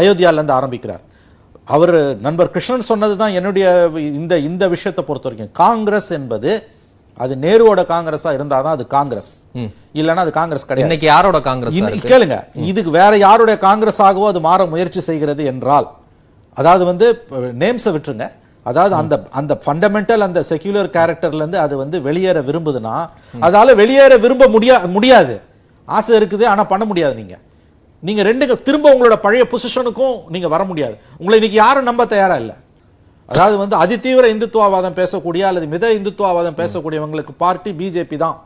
அயோத்தியாவிலேருந்து ஆரம்பிக்கிறார். அவர் நண்பர் கிருஷ்ணன் சொன்னது தான் என்னுடைய இந்த இந்த விஷயத்தை பொறுத்த வரைக்கும். காங்கிரஸ் என்பது அது நேருவோட காங்கிரஸா இருந்தா தான் அது காங்கிரஸ், இல்லைன்னா அது காங்கிரஸ் கிடையாது. இன்னைக்கு யாரோட காங்கிரஸ் கேளுங்க, இதுக்கு வேற யாருடைய காங்கிரஸ் ஆகவோ அது மாற முயற்சி செய்கிறது என்றால், அதாவது வந்து நேம்ஸை விட்டுருங்க, அதாவது அந்த அந்த ஃபண்டமெண்டல் அந்த செக்யூலர் கேரக்டர்ல இருந்து அது வந்து வெளியேற விரும்புதுன்னா அதால வெளியேற விரும்ப முடியாது. ஆசை இருக்குது ஆனா பண்ண முடியாது. நீங்க நீங்க ரெண்டு திரும்ப உங்களோட பழைய பொசிஷனுக்கும் நீங்க வர முடியாது. உங்களை இன்னைக்கு யாரும் நம்ப தயாரா இல்லை. அதாவது வந்து அதிதீவிர இந்துத்துவவாதம் பேசக்கூடிய அல்லது மித இந்துத்துவவாதம் பேசக்கூடியவங்களுக்கு பார்ட்டி பிஜேபி தான்.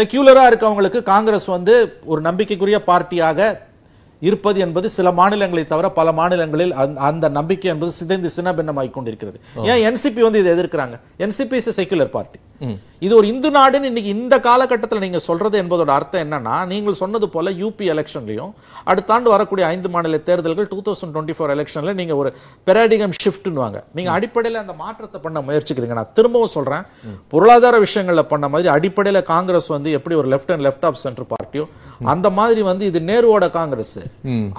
செக்யூலரா இருக்கவங்களுக்கு காங்கிரஸ் வந்து ஒரு நம்பிக்கைக்குரிய பார்ட்டியாக இருப்பது என்பது சில மாநிலங்களை தவிர பல மாநிலங்களில் அந்த நம்பிக்கை என்பது சிதைந்து சின்னபின்னமாகிக் கொண்டிருக்கிறது. ஏன் என்சிபி வந்து இதை எதிர்க்கிறாங்க? NCP is a secular party, இது ஒரு இந்து நாடுன்னு இன்னைக்கு இந்த காலகட்டத்தில் நீங்க சொல்றது என்பதோட அர்த்தம் என்னன்னா, நீங்கள் சொன்னது போல யூபி எலெக்ஷன்லையும் அடுத்த ஆண்டு வரக்கூடிய ஐந்து மாநில தேர்தல்கள் டூ தௌசண்ட் டுவெண்ட்டி ஃபோர் எலெக்ஷன்ல நீங்க ஒரு பெராடிகம் ஷிஃப்ட்னுவாங்க, நீங்க அடிப்படையில் அந்த மாற்றத்தை பண்ண முயற்சிக்கிறீங்க. நான் திரும்பவும் சொல்றேன், பொருளாதார விஷயங்கள்ல பண்ண மாதிரி அடிப்படையில் காங்கிரஸ் வந்து எப்படி ஒரு left and left of centre பார்ட்டியோ அந்த மாதிரி வந்து இது நேருவோட காங்கிரஸ்.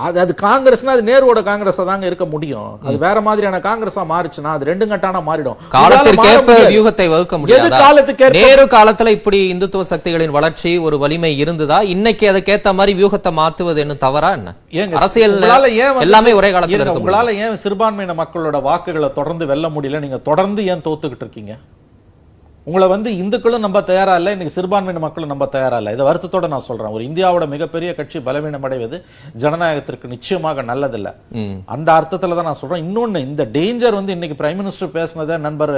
அது அது காங்கிரஸ்னா அது நேருவோட காங்கிரஸா தாங்க இருக்க முடியும். அது வேற மாதிரியான காங்கிரஸா மாறுச்சுன்னா அது ரெண்டு கட்டானா மாறிடும். காலத்துக்கேற்ப வியூகத்தை வகுக்க முடியாது. நேரு காலத்துல இப்படி இந்துத்துவ சக்திகளின் வளர்ச்சி ஒரு வலிமை இருந்ததா? இன்னைக்கு அதுக்கேத்த மாதிரி வியூகத்தை மாத்துவது என்ன தவறா? என்ன அரசியல் எல்லாமே ஒரே காலத்துல. உங்களால ஏன் சிறுபான்மையின மக்களோட வாக்குகளை தொடர்ந்து வெல்ல முடியல? நீங்க தொடர்ந்து ஏன் தோத்துக்கிட்டு இருக்கீங்க? உங்களை வந்து இந்துக்களும் நம்ம தயாரா இல்லை, இன்னைக்கு சிறுபான்மையின மக்களும் நம்ம தயாரா இல்லை. இதை வருத்தத்தோட நான் சொல்றேன், ஒரு இந்தியாவோட மிகப்பெரிய கட்சி பலவீனம் அடைவது ஜனநாயகத்திற்கு நிச்சயமாக நல்லதில்லை. அந்த அர்த்தத்துல தான் நான் சொல்றேன். இன்னொன்னு, இந்த டேஞ்சர் வந்து இன்னைக்கு பிரைம் மினிஸ்டர் பேசினதை நண்பர்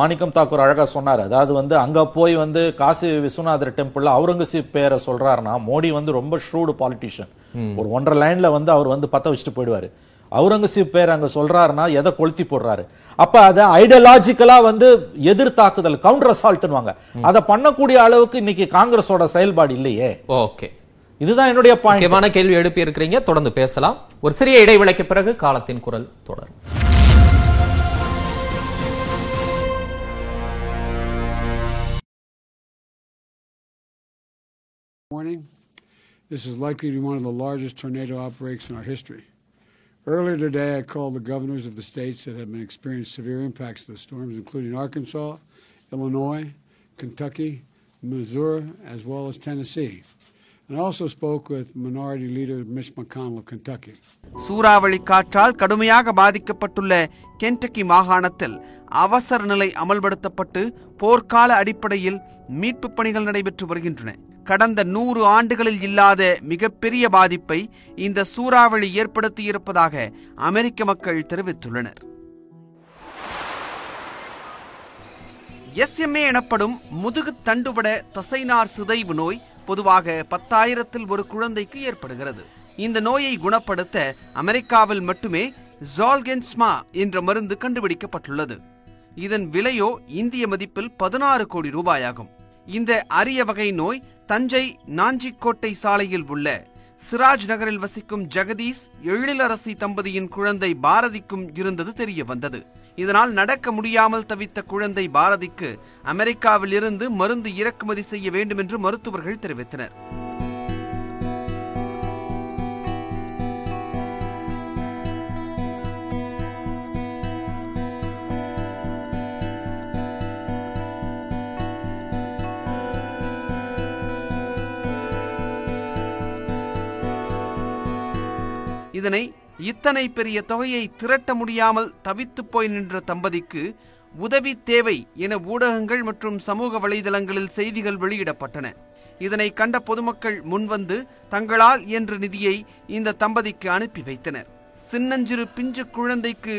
மாணிக்கம் தாக்கூர் அழகா சொன்னார். அதாவது வந்து அங்க போய் வந்து காசி விஸ்வநாதர் டெம்பிள்ல அவுரங்கசீப் பேரை சொல்றாருன்னா மோடி வந்து ரொம்ப ஷூடு பாலிட்டிஷியன், ஒரு ஒன்றரை லைன்ல வந்து அவர் வந்து பத்த வச்சுட்டு போயிடுவாரு. அவுரங்கசீப் பேர் அங்க சொல்றாருன்னா எதை கொளுத்தி போடுறாரு? அப்ப அதை ஐடியாலஜிக்கலா வந்து எதிர்த்தாக்குதல், கவுண்டர் அசால்ட்னுவாங்க. அதை பண்ணக்கூடிய அளவுக்கு இன்னைக்கு காங்கிரஸோட செயல்பாடு இல்லையே. ஓகே, இதுதான் என்னுடைய முக்கியமான கேள்வி எழுப்பி இருக்கிறீங்க. தொடர்ந்து பேசலாம். ஒரு சிறிய இடைவேளைக்கு பிறகு காலத்தின் குரல் தொடரும். This is likely to be one of the largest tornado outbreaks in our history. Earlier today, I called the governors of the states that have been experiencing severe impacts of the storms, including Arkansas, Illinois, Kentucky, Missouri, as well as Tennessee. And I also spoke with Minority Leader Mitch McConnell of Kentucky. சூறாவளி காற்றால் கடுமையாக பாதிக்கப்பட்டுள்ள Kentucky மாகாணத்தில் அவசர நிலை அமல்படுத்தப்பட்டு போர்க்கால அடிப்படையில் மீட்பு பணிகள் நடைபெற்று வருகின்றன. கடந்த நூறு ஆண்டுகளில் இல்லாத மிகப்பெரிய பாதிப்பை இந்த சூறாவளி ஏற்படுத்தியிருப்பதாக அமெரிக்க மக்கள் தெரிவித்துள்ளனர். எஸ் எம் ஏ எனப்படும் முதுகு தண்டுவட தசைநார் சிதைவு நோய் பொதுவாக பத்தாயிரத்தில் ஒரு குழந்தைக்கு ஏற்படுகிறது. இந்த நோயை குணப்படுத்த அமெரிக்காவில் மட்டுமே ஜோல்கென்ஸ்மா என்ற மருந்து கண்டுபிடிக்கப்பட்டுள்ளது. இதன் விலையோ இந்திய மதிப்பில் பதினாறு கோடி ரூபாயாகும். இந்த அரிய வகை நோய் தஞ்சை நாஞ்சிக்கோட்டை சாலையில் உள்ள சிராஜ் நகரில் வசிக்கும் ஜெகதீஷ் எழிலரசி தம்பதியின் குழந்தை பாரதிக்கும் இருந்தது தெரிய வந்தது. இதனால் நடக்க முடியாமல் தவித்த குழந்தை பாரதிக்கு அமெரிக்காவில் இருந்து மருந்து இறக்குமதி செய்ய வேண்டும் என்று மருத்துவர்கள் தெரிவித்தனர். இதனை இத்தனை பெரிய தொகையை திரட்ட முடியாமல் தவித்து போய் நின்ற தம்பதிக்கு உதவி தேவை என ஊடகங்கள் மற்றும் சமூக வலைதளங்களில் செய்திகள் வெளியிடப்பட்டன. இதனை கண்ட பொதுமக்கள் முன்வந்து தங்களால் என்ற நிதியை இந்த தம்பதிக்கு அனுப்பி வைத்தனர். சின்னஞ்சிறு பிஞ்சு குழந்தைக்கு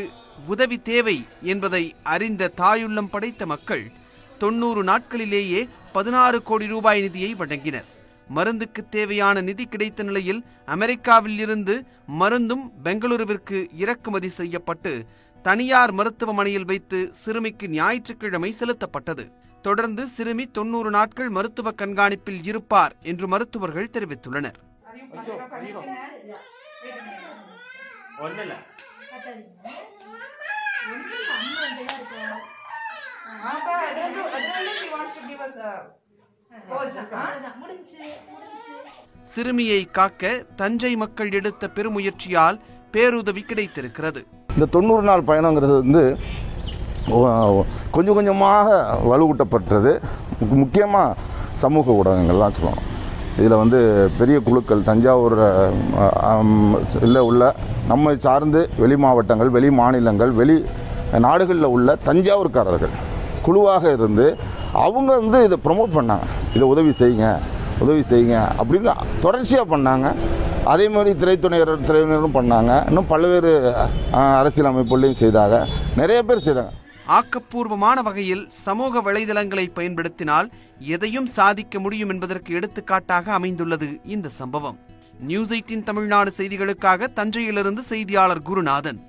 உதவி தேவை என்பதை அறிந்த தாயுள்ளம் படைத்த மக்கள் தொன்னூறு நாட்களிலேயே பதினாறு கோடி ரூபாய் நிதியை வழங்கினர். மருந்துக்கு தேவையான நிதி கிடைத்த நிலையில் அமெரிக்காவில் இருந்து மருந்தும் பெங்களூருவிற்கு இறக்குமதி செய்யப்பட்டு தனியார் மருத்துவமனையில் வைத்து சிறுமிக்கு ஞாயிற்றுக்கிழமை செலுத்தப்பட்டது. தொடர்ந்து சிறுமி தொன்னூறு நாட்கள் மருத்துவ கண்காணிப்பில் இருப்பார் என்று மருத்துவர்கள் தெரிவித்துள்ளனர். சிறுமியை காக்க தஞ்சை மக்கள் எடுத்த பெருமுயற்சியால் பேருதவி கிடைத்திருக்கிறது. இந்த தொண்ணூறு நாள் பயணங்கிறது வந்து கொஞ்சம் கொஞ்சமாக வலுவூட்டப்பட்டது. முக்கியமாக சமூக ஊடகங்கள்லாம் சொல்லணும். இதில் வந்து பெரிய குழுக்கள் தஞ்சாவூர் இல்லை உள்ள நம்மை சார்ந்து வெளி மாவட்டங்கள், வெளி மாநிலங்கள், வெளி நாடுகளில் உள்ள தஞ்சாவூர்காரர்கள் குழுவாக இருந்து அவங்க வந்து இதை ப்ரமோட் பண்ணாங்க. இதை உதவி செய்யுங்க, உதவி செய்யுங்க அப்படின்னு தொடர்ச்சியாக பண்ணாங்க. அதே மாதிரி திரைத்துறையினர் திரையினரும் பண்ணாங்க. இன்னும் பல்வேறு அரசியல் அமைப்புகளையும் செய்தாங்க. நிறைய பேர் செய்தாங்க. ஆக்கப்பூர்வமான வகையில் சமூக வலைதளங்களை பயன்படுத்தினால் எதையும் சாதிக்க முடியும் என்பதற்கு எடுத்துக்காட்டாக அமைந்துள்ளது இந்த சம்பவம். நியூஸ் எய்ட்டின் தமிழ்நாடு செய்திகளுக்காக தஞ்சையிலிருந்து செய்தியாளர் குருநாதன்.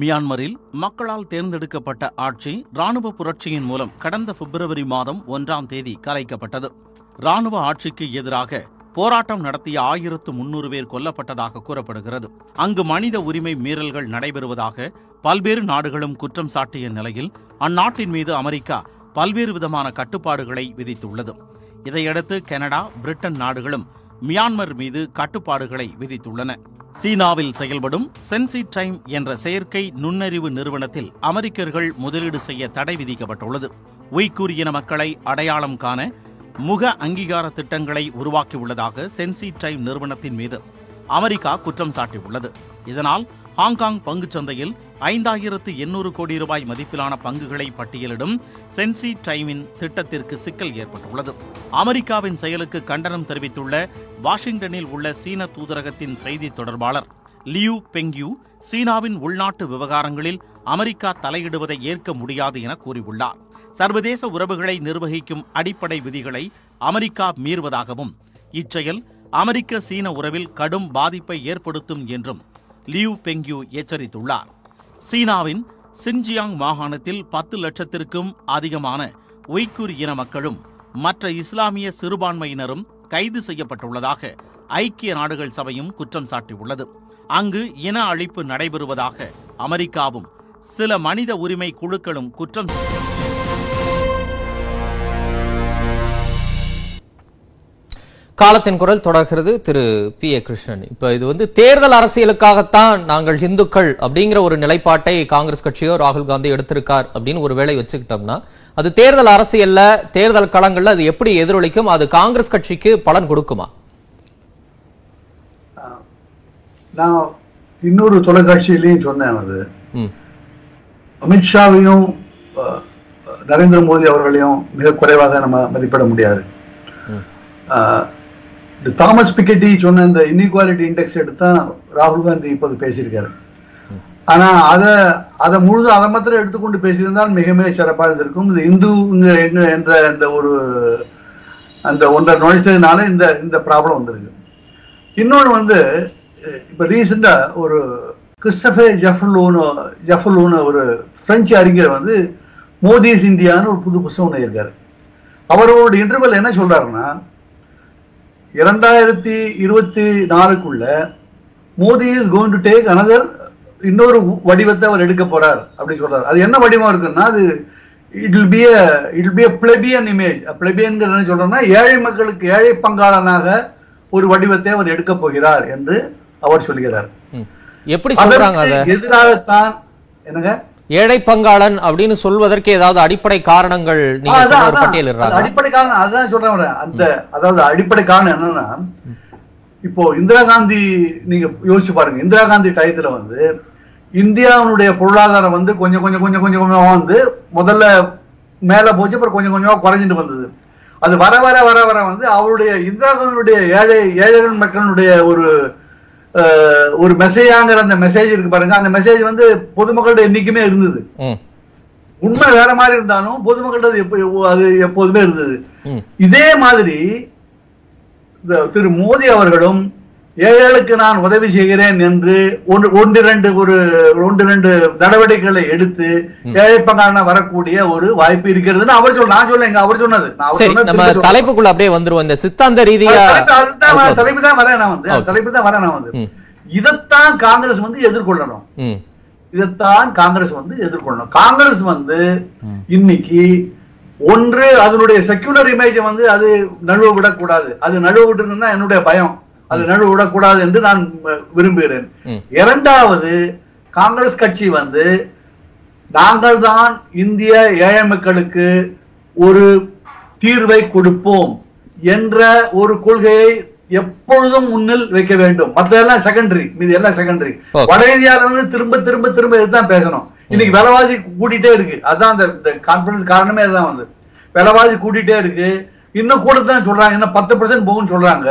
மியான்மரில் மக்களால் தேர்ந்தெடுக்கப்பட்ட ஆட்சி ராணுவ புரட்சியின் மூலம் கடந்த பிப்ரவரி மாதம் ஒன்றாம் தேதி கலைக்கப்பட்டது. ராணுவ ஆட்சிக்கு எதிராக போராட்டம் நடத்திய ஆயிரத்து முன்னூறு பேர் கொல்லப்பட்டதாக கூறப்படுகிறது. அங்கு மனித உரிமை மீறல்கள் நடைபெறுவதாக பல்வேறு நாடுகளும் குற்றம் சாட்டிய நிலையில் அந்நாட்டின் மீது அமெரிக்கா பல்வேறு விதமான கட்டுப்பாடுகளை விதித்துள்ளது. இதையடுத்து கனடா, பிரிட்டன் நாடுகளும் மியான்மர் மீது கட்டுப்பாடுகளை விதித்துள்ளன. சீனாவில் செயல்படும் சென்சிடைம் என்ற செயற்கை நுண்ணறிவு நிறுவனத்தில் அமெரிக்கர்கள் முதலீடு செய்ய தடை விதிக்கப்பட்டுள்ளது. உய்கூர் இன மக்களை அடையாளம் காண முக அங்கீகார திட்டங்களை உருவாக்கியுள்ளதாக சென்சிடைம் நிறுவனத்தின் மீது அமெரிக்கா குற்றம் சாட்டியுள்ளது. இதனால் ஹாங்காங் பங்குச்சந்தையில் ஐந்தாயிரத்து எண்ணூறு கோடி ரூபாய் மதிப்பிலான பங்குகளை பட்டியலிடும் சென்சிடைமின் திட்டத்திற்கு சிக்கல் ஏற்பட்டுள்ளது. அமெரிக்காவின் செயலுக்கு கண்டனம் தெரிவித்துள்ள வாஷிங்டனில் உள்ள சீன தூதரகத்தின் செய்தி தொடர்பாளர் லியூ பெங்யூ சீனாவின் உள்நாட்டு விவகாரங்களில் அமெரிக்கா தலையிடுவதை ஏற்க முடியாது என கூறியுள்ளார். சர்வதேச உறவுகளை நிர்வகிக்கும் அடிப்படை விதிகளை அமெரிக்கா மீறுவதாகவும் இச்செயல் அமெரிக்க சீன உறவில் கடும் பாதிப்பை ஏற்படுத்தும் என்றும் லியூ பெங்யூ எச்சரித்துள்ளார். சீனாவின் சின்ஜியாங் மாகாணத்தில் பத்து லட்சத்திற்கும் அதிகமான உய்கூர் இன மக்களும் மற்ற இஸ்லாமிய சிறுபான்மையினரும் கைது செய்யப்பட்டுள்ளதாக ஐக்கிய நாடுகள் சபையும் குற்றம் சாட்டியுள்ளது. அங்கு இன அழிப்பு நடைபெறுவதாக அமெரிக்காவும் சில மனித உரிமை குழுக்களும் குற்றம். காலத்தின் குரல் தொடர்கிறது. திரு பி ஏ கிருஷ்ணன், இப்ப இது வந்து தேர்தல் அரசியலுக்காகத்தான் நாங்கள் இந்துக்கள் அப்படிங்கிற ஒரு நிலைப்பாட்டை காங்கிரஸ் கட்சியோ ராகுல் காந்தி எடுத்திருக்கார் அப்படின்னு ஒரு வேளை வச்சுக்கிட்டோம்னா அது தேர்தல் அரசியல்ல, தேர்தல் களங்கள்ல அது எப்படி எதிரொலிக்கும்? அது காங்கிரஸ் கட்சிக்கு பலன் கொடுக்குமா? நான் இன்னொரு தொலைக்காட்சியிலையும் சொன்னேன், அது அமித்ஷாவையும் நரேந்திர மோடி அவர்களையும் மிக குறைவாக நம்ம மதிப்பிட முடியாது. தாமஸ் பிக்கெட்டி சொன்ன இந்த இன்இக்வாலிட்டி இண்டெக்ஸ் எடுத்து ராகுல் காந்தி இப்போது பேசியிருக்காரு. ஆனா அதை அதை முழுது அதை மாத்திரம் எடுத்துக்கொண்டு பேசியிருந்தால் மிக மிக சிறப்பாக இருந்திருக்கும். இது இந்து என்ற இந்த ஒரு அந்த ஒன்றை நுழைச்சதுனால இந்த இந்த ப்ராப்ளம் வந்திருக்கு. இன்னொன்று வந்து இப்போ ரீசெண்டாக ஒரு கிறிஸ்டபர் ஜஃபர்லூனோ ஜஃபர்லூனோ ஒரு பிரெஞ்சு அறிஞர் வந்து மோதிஸ் இந்தியான்னு ஒரு புது புத்தகம் ஒன்று இருக்காரு. அவரோட இன்டர்வல் என்ன சொல்றாருன்னா, இரண்டாயிரத்தி இருபத்தி நாலுக்குள்ள Modi is going to take another இன்னொரு வடிவத்தை அவர் எடுக்க போறார் அப்படின்னு சொல்றாரு. அது என்ன வடிவம் இருக்குன்னா, அது it will be a it will be a plebeian image. பிளெபியன்கிற என்ன சொல்றோம்னா, ஏழை மக்களுக்கு ஏழை பங்காளனாக ஒரு வடிவத்தை அவர் எடுக்க போகிறார் என்று அவர் சொல்கிறார். எப்படி சொல்றாங்க? எதிராகத்தான் என்னங்க ஏழை பங்காளன் அப்படின்னு சொல்வதற்கு ஏதாவது அடிப்படை காரணங்கள் அடிப்படை காரணம் அதான் சொல்றேன். அந்த அதாவது அடிப்படை காரணம் என்னன்னா, இப்போ இந்திரா காந்தி நீங்க யோசிச்சு பாருங்க, இந்திரா காந்தி டயத்துல வந்து இந்தியாவுடைய பொருளாதாரம் வந்து கொஞ்சம் கொஞ்சம் கொஞ்சம் கொஞ்சம் கொஞ்சமா வந்து முதல்ல மேல போச்சு, அப்புறம் கொஞ்சம் கொஞ்சமா குறைஞ்சிட்டு வந்தது. அது வர வர வர வர வந்து அவருடைய இந்திரா காந்தியுடைய ஏழை ஏழைகள் மக்களுடைய ஒரு ஒரு மெசேஜாங்கிற அந்த மெசேஜ் இருக்கு பாருங்க, அந்த மெசேஜ் வந்து பொதுமக்களிடம் என்னைக்குமே இருந்தது. உண்மை வேற மாதிரி இருந்தாலும் பொதுமக்களிடம் அது எப்போதுமே இருந்தது. இதே மாதிரி திரு மோடி அவர்களும் ஏழைகளுக்கு நான் உதவி செய்கிறேன் என்று ஒன்று ஒன்றிரண்டு ஒரு ஒன்றிரண்டு நடவடிக்கைகளை எடுத்து ஏழை பங்காளன வரக்கூடிய ஒரு வாய்ப்பு இருக்கிறதுன்னு அவர் சொல்ல நான் சொல்ல அவர் சொன்னது. நம்ம தலைப்புக்குள்ள அப்படியே வந்துருவோம். இந்த சித்தாந்த ரீதியா தலைப்பு தான் வரேன் நான் வந்து தலைப்பு தான் வரேன் நான் வந்து இதைத்தான் காங்கிரஸ் வந்து எதிர்கொள்ளணும். இதைத்தான் காங்கிரஸ் வந்து எதிர்கொள்ளணும். காங்கிரஸ் வந்து இன்னைக்கு ஒன்று அதனுடைய செக்யூலர் இமேஜ் வந்து அது நழுவ விடக்கூடாது. அது நழுவ விட்டுருந்தா என்னுடைய பயம், அது நழுவ விடக்கூடாது என்று நான் விரும்புகிறேன். இரண்டாவது, காங்கிரஸ் கட்சி வந்து நாங்கள் தான் இந்திய ஏழை மக்களுக்கு ஒரு தீர்வை கொடுப்போம் என்ற ஒரு கொள்கையை எப்பொழுதும் முன்னில் வைக்க வேண்டும். மற்றெல்லாம் செகண்டரி, மீது எல்லாம் செகண்டரி. வட இந்தியாவில வந்து திரும்ப திரும்ப திரும்ப இதுதான் பேசணும். இன்னைக்கு விலைவாசி கூட்டிகிட்டே இருக்கு. அதுதான் அந்த கான்ஃபரன்ஸ் காரணமே அதுதான் வந்து விலைவாசி கூட்டிகிட்டே இருக்கு. இன்னும் கூட தான் சொல்றாங்க, இன்னும் பத்து பர்சன்ட் போகும்னு சொல்றாங்க.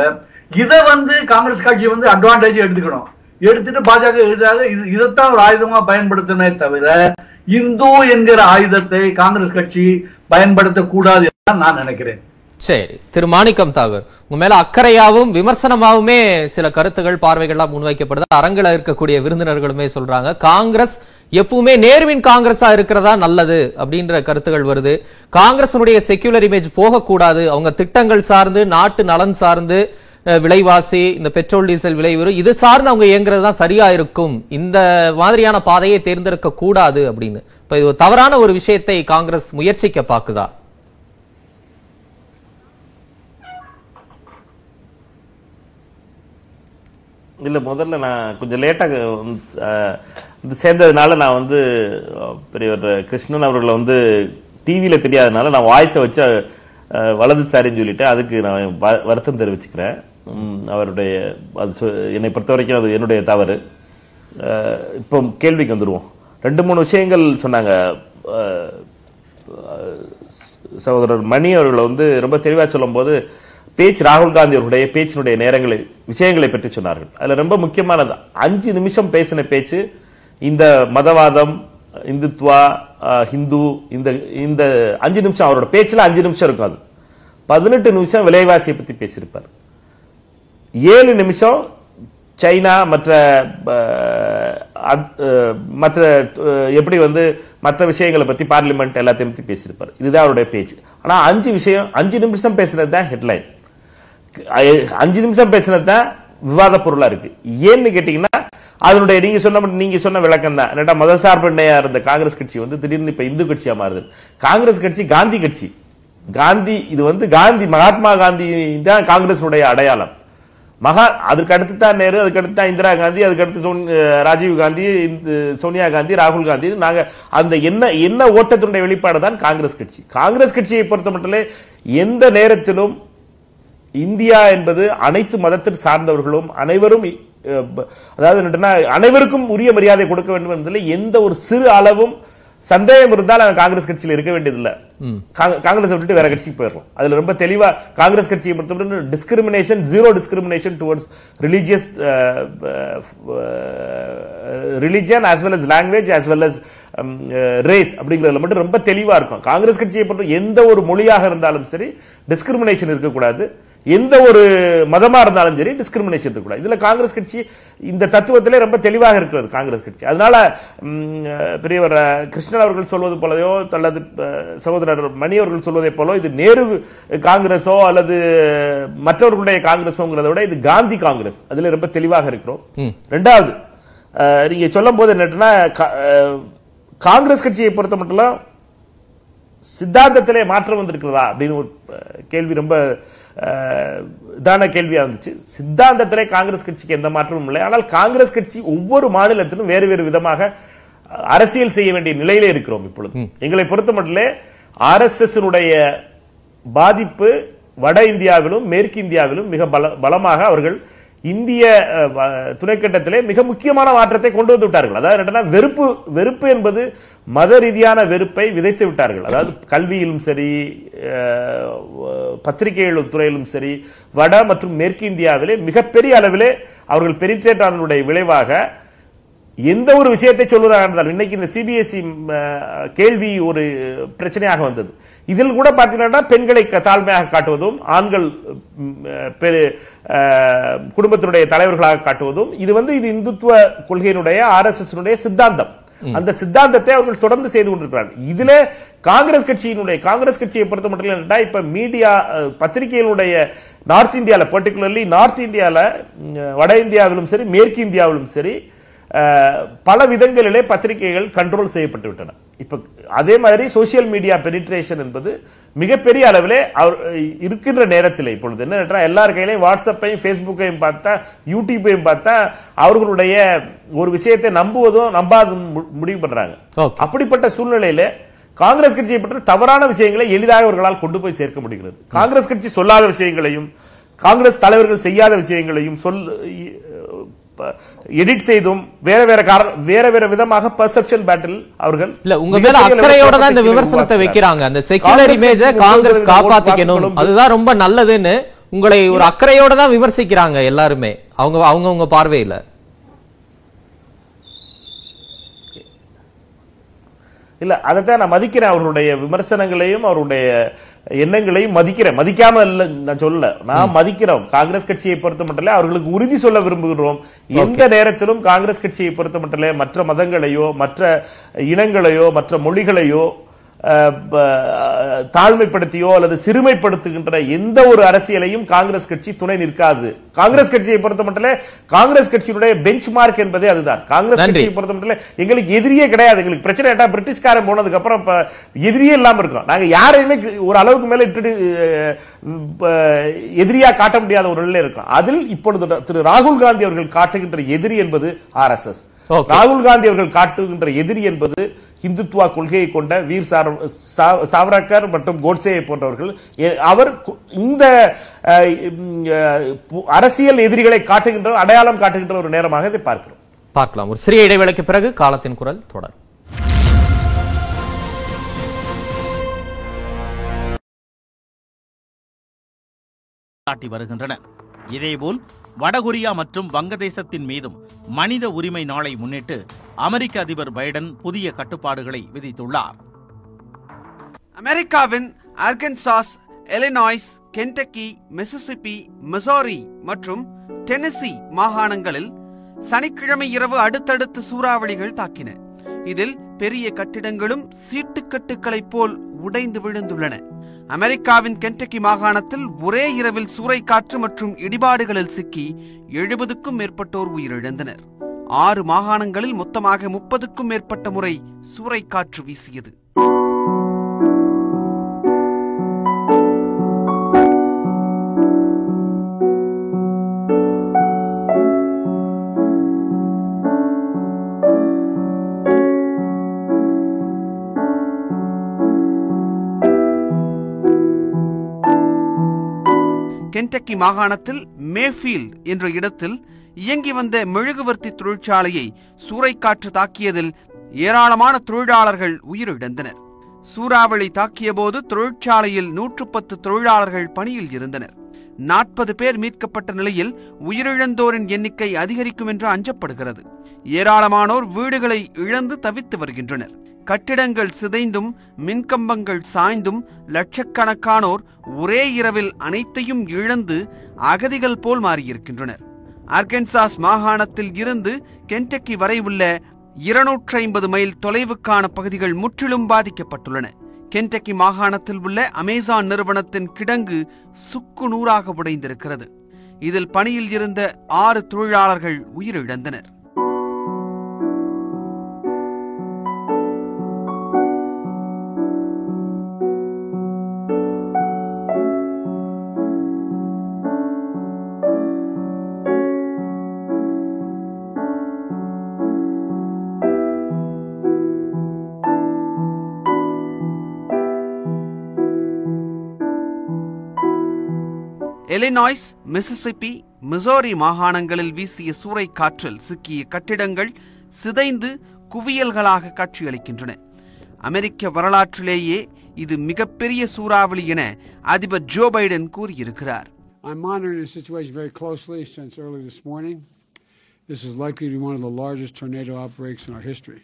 இதை வந்து காங்கிரஸ் கட்சி வந்து அட்வான்டேஜ் எடுத்துக்கணும். எடுத்துட்டு பாஜக எதிராக இது இதைத்தான் ஒரு ஆயுதமா பயன்படுத்தணுமே தவிர இந்து என்கிற ஆயுதத்தை காங்கிரஸ் கட்சி பயன்படுத்தக்கூடாது என்று நான் நினைக்கிறேன். சரி, திரு மாணிக்கம் தாகூர், உங்க மேல அக்கறையாவும் விமர்சனமாகவுமே சில கருத்துகள் பார்வைகள்லாம் முன்வைக்கப்படுது. அரங்கில இருக்கக்கூடிய விருந்தினர்களுமே சொல்றாங்க காங்கிரஸ் எப்பவுமே நேர்வின் காங்கிரஸா இருக்கிறதா நல்லது அப்படின்ற கருத்துகள் வருது. காங்கிரசுடைய செக்யூலர் இமேஜ் போகக்கூடாது. அவங்க திட்டங்கள் சார்ந்து, நாட்டு நலன் சார்ந்து, விலைவாசி, இந்த பெட்ரோல் டீசல் விலை உயர்வு இது சார்ந்து அவங்க இயங்குறது தான் சரியா இருக்கும். இந்த மாதிரியான பாதையை தேர்ந்தெடுக்க கூடாது அப்படின்னு இப்ப இது தவறான ஒரு விஷயத்தை காங்கிரஸ் முயற்சிக்க பாக்குதா? இல்லை, முதல்ல நான் கொஞ்சம் லேட்டாக வந்து சேர்ந்ததுனால நான் வந்து பெரியவர் கிருஷ்ணன் அவர்களை வந்து டிவியில் தெரியாததுனால நான் வாய்ஸை வச்ச வலதுசாரின்னு சொல்லிட்டு அதுக்கு நான் வருத்தம் தெரிவிச்சுக்கிறேன். அவருடைய அது என்னை பொறுத்த வரைக்கும் அது என்னுடைய தவறு. இப்போ கேள்விக்கு வந்துடுவோம். ரெண்டு மூணு விஷயங்கள் சொன்னாங்க. சகோதரர் மணி அவர்களை வந்து ரொம்ப தெளிவாக சொல்லும்போது பேச்சு ராகுல் காந்தி அவருடைய பேச்சினுடைய நேரங்களை விஷயங்களை பற்றி சொன்னார்கள். அதில் ரொம்ப முக்கியமானது அஞ்சு நிமிஷம் பேசின பேச்சு இந்த மதவாதம், இந்துத்வா, ஹிந்து, இந்த இந்த அஞ்சு நிமிஷம் அவரோட பேச்சில் அஞ்சு நிமிஷம் இருக்கும். அது பதினெட்டு நிமிஷம் விலைவாசியை பற்றி பேசியிருப்பார். ஏழு நிமிஷம் சைனா மற்ற மற்ற எப்படி வந்து மற்ற விஷயங்களை பற்றி பார்லிமெண்ட் எல்லாத்தையும் பற்றி பேசியிருப்பார். இதுதான் அவருடைய பேச்சு. ஆனால் அஞ்சு விஷயம் அஞ்சு நிமிஷம் பேசினது தான் ஹெட்லைன். அஞ்சு நிமிஷம் பேசினது தான் விவாத பொருளா இருக்கு. ஏன்னு கேட்டீங்கன்னா அதனுடைய நீங்க சொன்ன நீங்க சொன்ன விளக்கம் தான். என்னடா மதசார்பண்ணையா இருந்த காங்கிரஸ் கட்சி வந்து திடீர்னு இப்ப இந்து கட்சியா மாறுது. காங்கிரஸ் கட்சி காந்தி கட்சி. காந்தி இது வந்து காந்தி மகாத்மா காந்தி தான் காங்கிரசுடைய அடையாளம். மகா அதுக்கு அடுத்து தான் நேரு, அதுக்கு அடுத்து தான் இந்திரா காந்தி, அதுக்கடுத்து ராஜீவ் காந்தி, சோனியா காந்தி, ராகுல் காந்தி. நாங்க அந்த என்ன என்ன ஓட்டத்தினுடைய வெளிப்பாடு தான் காங்கிரஸ் கட்சி. காங்கிரஸ் கட்சியை பொறுத்த மட்டும் எந்த நேரத்திலும் இந்தியா என்பது அனைத்து மதத்தில் சார்ந்தவர்களும் அனைவரும் அதாவது அனைவருக்கும் உரிய மரியாதை கொடுக்க வேண்டும் என்பதில் எந்த ஒரு சிறு அளவும் சந்தேகம் இருந்தாலும் காங்கிரஸ் கட்சியில் இருக்க வேண்டியதில்லை. காங்கிரஸ் விட்டுட்டு வேற கட்சிக்கு போயிடும். அதுல ரொம்ப தெளிவா காங்கிரஸ் கட்சியை பொறுத்தவரை discrimination, zero discrimination towards religious religion as well as language as well as race அப்படிங்கிறதுல மட்டும் ரொம்ப தெளிவா இருக்கும். காங்கிரஸ் கட்சியை பொறுத்தவரை எந்த ஒரு மொழியாக இருந்தாலும் சரி டிஸ்கிரிமினேஷன் இருக்கக்கூடாது. எந்த ஒரு மதமா இருந்தாலும் சரி டிஸ்கிரிமினேஷன் இருக்கக்கூடாது. இதுல காங்கிரஸ் கட்சி இந்த தத்துவத்திலே ரொம்ப தெளிவாக இருக்கிறது காங்கிரஸ் கட்சி. அதனால பெரியவர் கிருஷ்ணன் அவர்கள் சொல்வது போலவோ அல்லது சகோதரர் மணி அவர்கள் சொல்வதை போலோ இது நேரு காங்கிரஸோ அல்லது மற்றவர்களுடைய காங்கிரஸோங்கிறத விட இது காந்தி காங்கிரஸ், அதுல ரொம்ப தெளிவாக இருக்கிறோம். ரெண்டாவது நீங்க சொல்லும் போது என்னட்டுன்னா காங்கிரஸ் கட்சியை பொறுத்த மட்டும் சித்தாந்தத்திலே மாற்றம் வந்திருக்கிறதா அப்படின்னு ஒரு கேள்வி ரொம்ப இதான கேள்வியா இருந்துச்சு. சித்தாந்தத்திலே காங்கிரஸ் கட்சிக்கு எந்த மாற்றமும் இல்லை. ஆனால் காங்கிரஸ் கட்சி ஒவ்வொரு மாநிலத்திலும் வேறு வேறு விதமாக அரசியல் செய்ய வேண்டிய நிலையிலே இருக்கிறோம் இப்பொழுது. எங்களை பொறுத்த மட்டும் ஆர்எஸ்எஸ் பாதிப்பு வட இந்தியாவிலும் மேற்கு இந்தியாவிலும் மிக பலமாக அவர்கள் இந்திய துணைக்கண்டத்திலே மிக முக்கியமான மாற்றத்தை கொண்டு வந்து விட்டார்கள். அதாவது வெறுப்பு வெறுப்பு என்பது மத ரீதியான வெறுப்பை விதைத்து விட்டார்கள். அதாவது கல்வியிலும் சரி பத்திரிகைகள் துறையிலும் சரி வட மற்றும் மேற்கு இந்தியாவிலே மிகப்பெரிய அளவிலே அவர்கள் பெனிட்ரேட் ஆனதுடைய விளைவாக எந்த ஒரு விஷயத்தை சொல்வதாக இருந்தாலும் இன்னைக்கு இந்த சிபிஎஸ்இ கேள்வி ஒரு பிரச்சனையாக வந்தது. இதில் கூட பார்த்தீங்கன்னா பெண்களை தாழ்மையாக காட்டுவதும் ஆண்கள் குடும்பத்தினுடைய தலைவர்களாக காட்டுவதும் இது வந்து இது இந்துத்துவ கொள்கையினுடைய ஆர்எஸ்எஸ் சித்தாந்தம். அந்த சித்தாந்தத்தை அவர்கள் தொடர்ந்து செய்து கொண்டிருக்கிறார்கள். இதுல காங்கிரஸ் கட்சியினுடைய காங்கிரஸ் கட்சியை பொறுத்த மட்டும் இப்ப மீடியா பத்திரிகையினுடைய நார்த் இந்தியாவில் பர்டிகுலர்லி நார்த் இந்தியாவில் வட இந்தியாவிலும் சரி மேற்கு இந்தியாவிலும் சரி பல விதங்களிலே பத்திரிகைகள் கண்ட்ரோல் செய்யப்பட்டு விட்டன. இப்ப அதே மாதிரி சோசியல் மீடியா பெனிட்ரேஷன் என்பது மிகப்பெரிய அளவில் இருக்கின்ற நேரத்தில் இப்பொழுது என்ன எல்லார் கையிலையும் வாட்ஸ்அப்பையும் பேஸ்புக்கையும் பார்த்தா யூடியூப்பையும் பார்த்தா அவர்களுடைய ஒரு விஷயத்தை நம்புவதும் நம்பாதும் முடிவு பண்றாங்க. அப்படிப்பட்ட சூழ்நிலையில காங்கிரஸ் கட்சியை பற்றி தவறான விஷயங்களை எளிதாக அவர்களால் கொண்டு போய் சேர்க்க முடிகிறது. காங்கிரஸ் கட்சி சொல்லாத விஷயங்களையும் காங்கிரஸ் தலைவர்கள் செய்யாத விஷயங்களையும் சொல் எடிட் செய்தும் வேற வேற வேற வேற விதமாக பெர்செப்ஷன் பேட்டில் அவர்கள் இல்ல உங்க மேல அக்கறையோட தான் இந்த விமர்சனத்தை வைக்கிறாங்க. அந்த செகுலர் இமேஜ் காங்கிரஸ் காப்பாத்திக்கணும் அதுதான் ரொம்ப நல்லதுன்னு உங்களை ஒரு அக்கறையோட தான் விமர்சிக்கிறாங்க எல்லாருமே அவங்க அவங்க அவங்க பார்வையில. இல்ல அதைத்தான் நான் மதிக்கிறேன். அவருடைய விமர்சனங்களையும் அவருடைய எண்ணங்களையும் மதிக்கிறேன். மதிக்காம இல்ல நான் சொல்ல நான் மதிக்கிறோம். காங்கிரஸ் கட்சியை பொறுத்த மட்டும் அவர்களுக்கு உறுதி சொல்ல விரும்புகிறோம். எந்த நேரத்திலும் காங்கிரஸ் கட்சியை பொறுத்த மட்டும் மற்ற மதங்களையோ மற்ற இனங்களையோ மற்ற மொழிகளையோ தாழ்மைப்படுத்தியோ அல்லது சிறுமைப்படுத்துகின்ற எந்த ஒரு அரசியலையும் காங்கிரஸ் கட்சி துணை நிற்காது. காங்கிரஸ் கட்சியை பொறுத்த மட்டும் காங்கிரஸ் கட்சியினுடைய பெஞ்ச் மார்க் என்பதே அதுதான். காங்கிரஸ் கட்சியை பொறுத்த மட்டும் எங்களுக்கு எதிரியே கிடையாது. எங்களுக்கு பிரச்சனை ஏட்டா பிரிட்டிஷ்காரன் போனதுக்கு அப்புறம் எதிரியே இல்லாம இருக்கோம். நாங்க யாரையுமே ஒரு அளவுக்கு மேல எதிரியா காட்ட முடியாத ஒரு நிலையில இருக்கோம். அதில் இப்பொழுது திரு ராகுல் காந்தி அவர்கள் காட்டுகின்ற எதிரி என்பது ஆர் எஸ் எஸ். ராகுல் காந்தி அவர்கள் காட்டுகின்ற எதிரி என்பது இந்துத்துவா கொள்கையை கொண்ட வீர் சாவர்கர் மற்றும் கோட்சேயை போன்றவர்கள். அவர் இந்த அரசியல் எதிரிகளை காட்டுகின்ற அடையாளம் காட்டுகின்ற ஒரு நேரமாக இதை பார்க்கிறோம். பார்க்கலாம் ஒரு சிறிய இடைவேளைக்கு பிறகு காலத்தின் குரல் தொடரும். காட்டி வருகின்றன. இதேபோல் வடகொரியா மற்றும் வங்கதேசத்தின் மீதும் மனித உரிமை நாளை முன்னிட்டு அமெரிக்க அதிபர் பைடன் புதிய கட்டுப்பாடுகளை விதித்துள்ளார். அமெரிக்காவின் Arkansas, Illinois, Kentucky, Mississippi, Missouri மற்றும் டென்னசி மாகாணங்களில் சனிக்கிழமை இரவு அடுத்தடுத்து சூறாவளிகள் தாக்கின. இதில் பெரிய கட்டிடங்களும் சீட்டுக்கட்டுகளைப் போல் உடைந்து விழுந்துள்ளன. அமெரிக்காவின் கென்டக்கி மாகாணத்தில் ஒரே இரவில் சூறைக்காற்று மற்றும் இடிபாடுகளில் சிக்கி எழுபதுக்கும் மேற்பட்டோர் உயிரிழந்தனர். ஆறு மாகாணங்களில் மொத்தமாக முப்பதுக்கும் மேற்பட்ட முறை சூறைக்காற்று வீசியது. கென்டக்கி மாகாணத்தில் மேஃபீல்ட் என்ற இடத்தில் இயங்கி வந்த மெழுகுவர்த்தி தொழிற்சாலையை சூறைக்காற்று தாக்கியதில் ஏராளமான தொழிலாளர்கள் உயிரிழந்தனர். சூறாவளி தாக்கிய போது தொழிற்சாலையில் நூற்று பத்து தொழிலாளர்கள் பணியில் இருந்தனர். நாற்பது பேர் மீட்கப்பட்ட நிலையில் உயிரிழந்தோரின் எண்ணிக்கை அதிகரிக்கும் என்று அஞ்சப்படுகிறது. ஏராளமானோர் வீடுகளை இழந்து தவித்து வருகின்றனர். கட்டிடங்கள் சிதைந்தும் மின்கம்பங்கள் சாய்ந்தும் லட்சக்கணக்கானோர் ஒரே இரவில் அனைத்தையும் இழந்து அகதிகள் போல் மாறியிருக்கின்றனர். ஆர்கன்சாஸ் மாகாணத்தில் இருந்து கென்டக்கி வரை உள்ள இருநூற்றி ஐம்பது மைல் தொலைவுக்கான பகுதிகள் முற்றிலும் பாதிக்கப்பட்டுள்ளன. கென்டக்கி மாகாணத்தில் உள்ள அமேசான் நிறுவனத்தின் கிடங்கு சுக்கு நூறாக உடைந்திருக்கிறது. இதில் பணியில் இருந்த ஆறு தொழிலாளர்கள் உயிரிழந்தனர். எலினாய்ஸ், மிசிசிப்பி, மிசோரி மாகாணங்களில் வீசிய சூறைக்காற்றில் சிக்கிய கட்டிடங்கள் சிதைந்து குவியல்களாக காட்சியளிக்கின்றன. அமெரிக்க வரலாற்றிலேயே இது மிகப்பெரிய சூறாவளி என அதிபர் ஜோ பைடன் கூறியிருக்கிறார். I'm monitoring the situation very closely since early this morning. This is likely to be one of the largest tornado outbreaks in our history.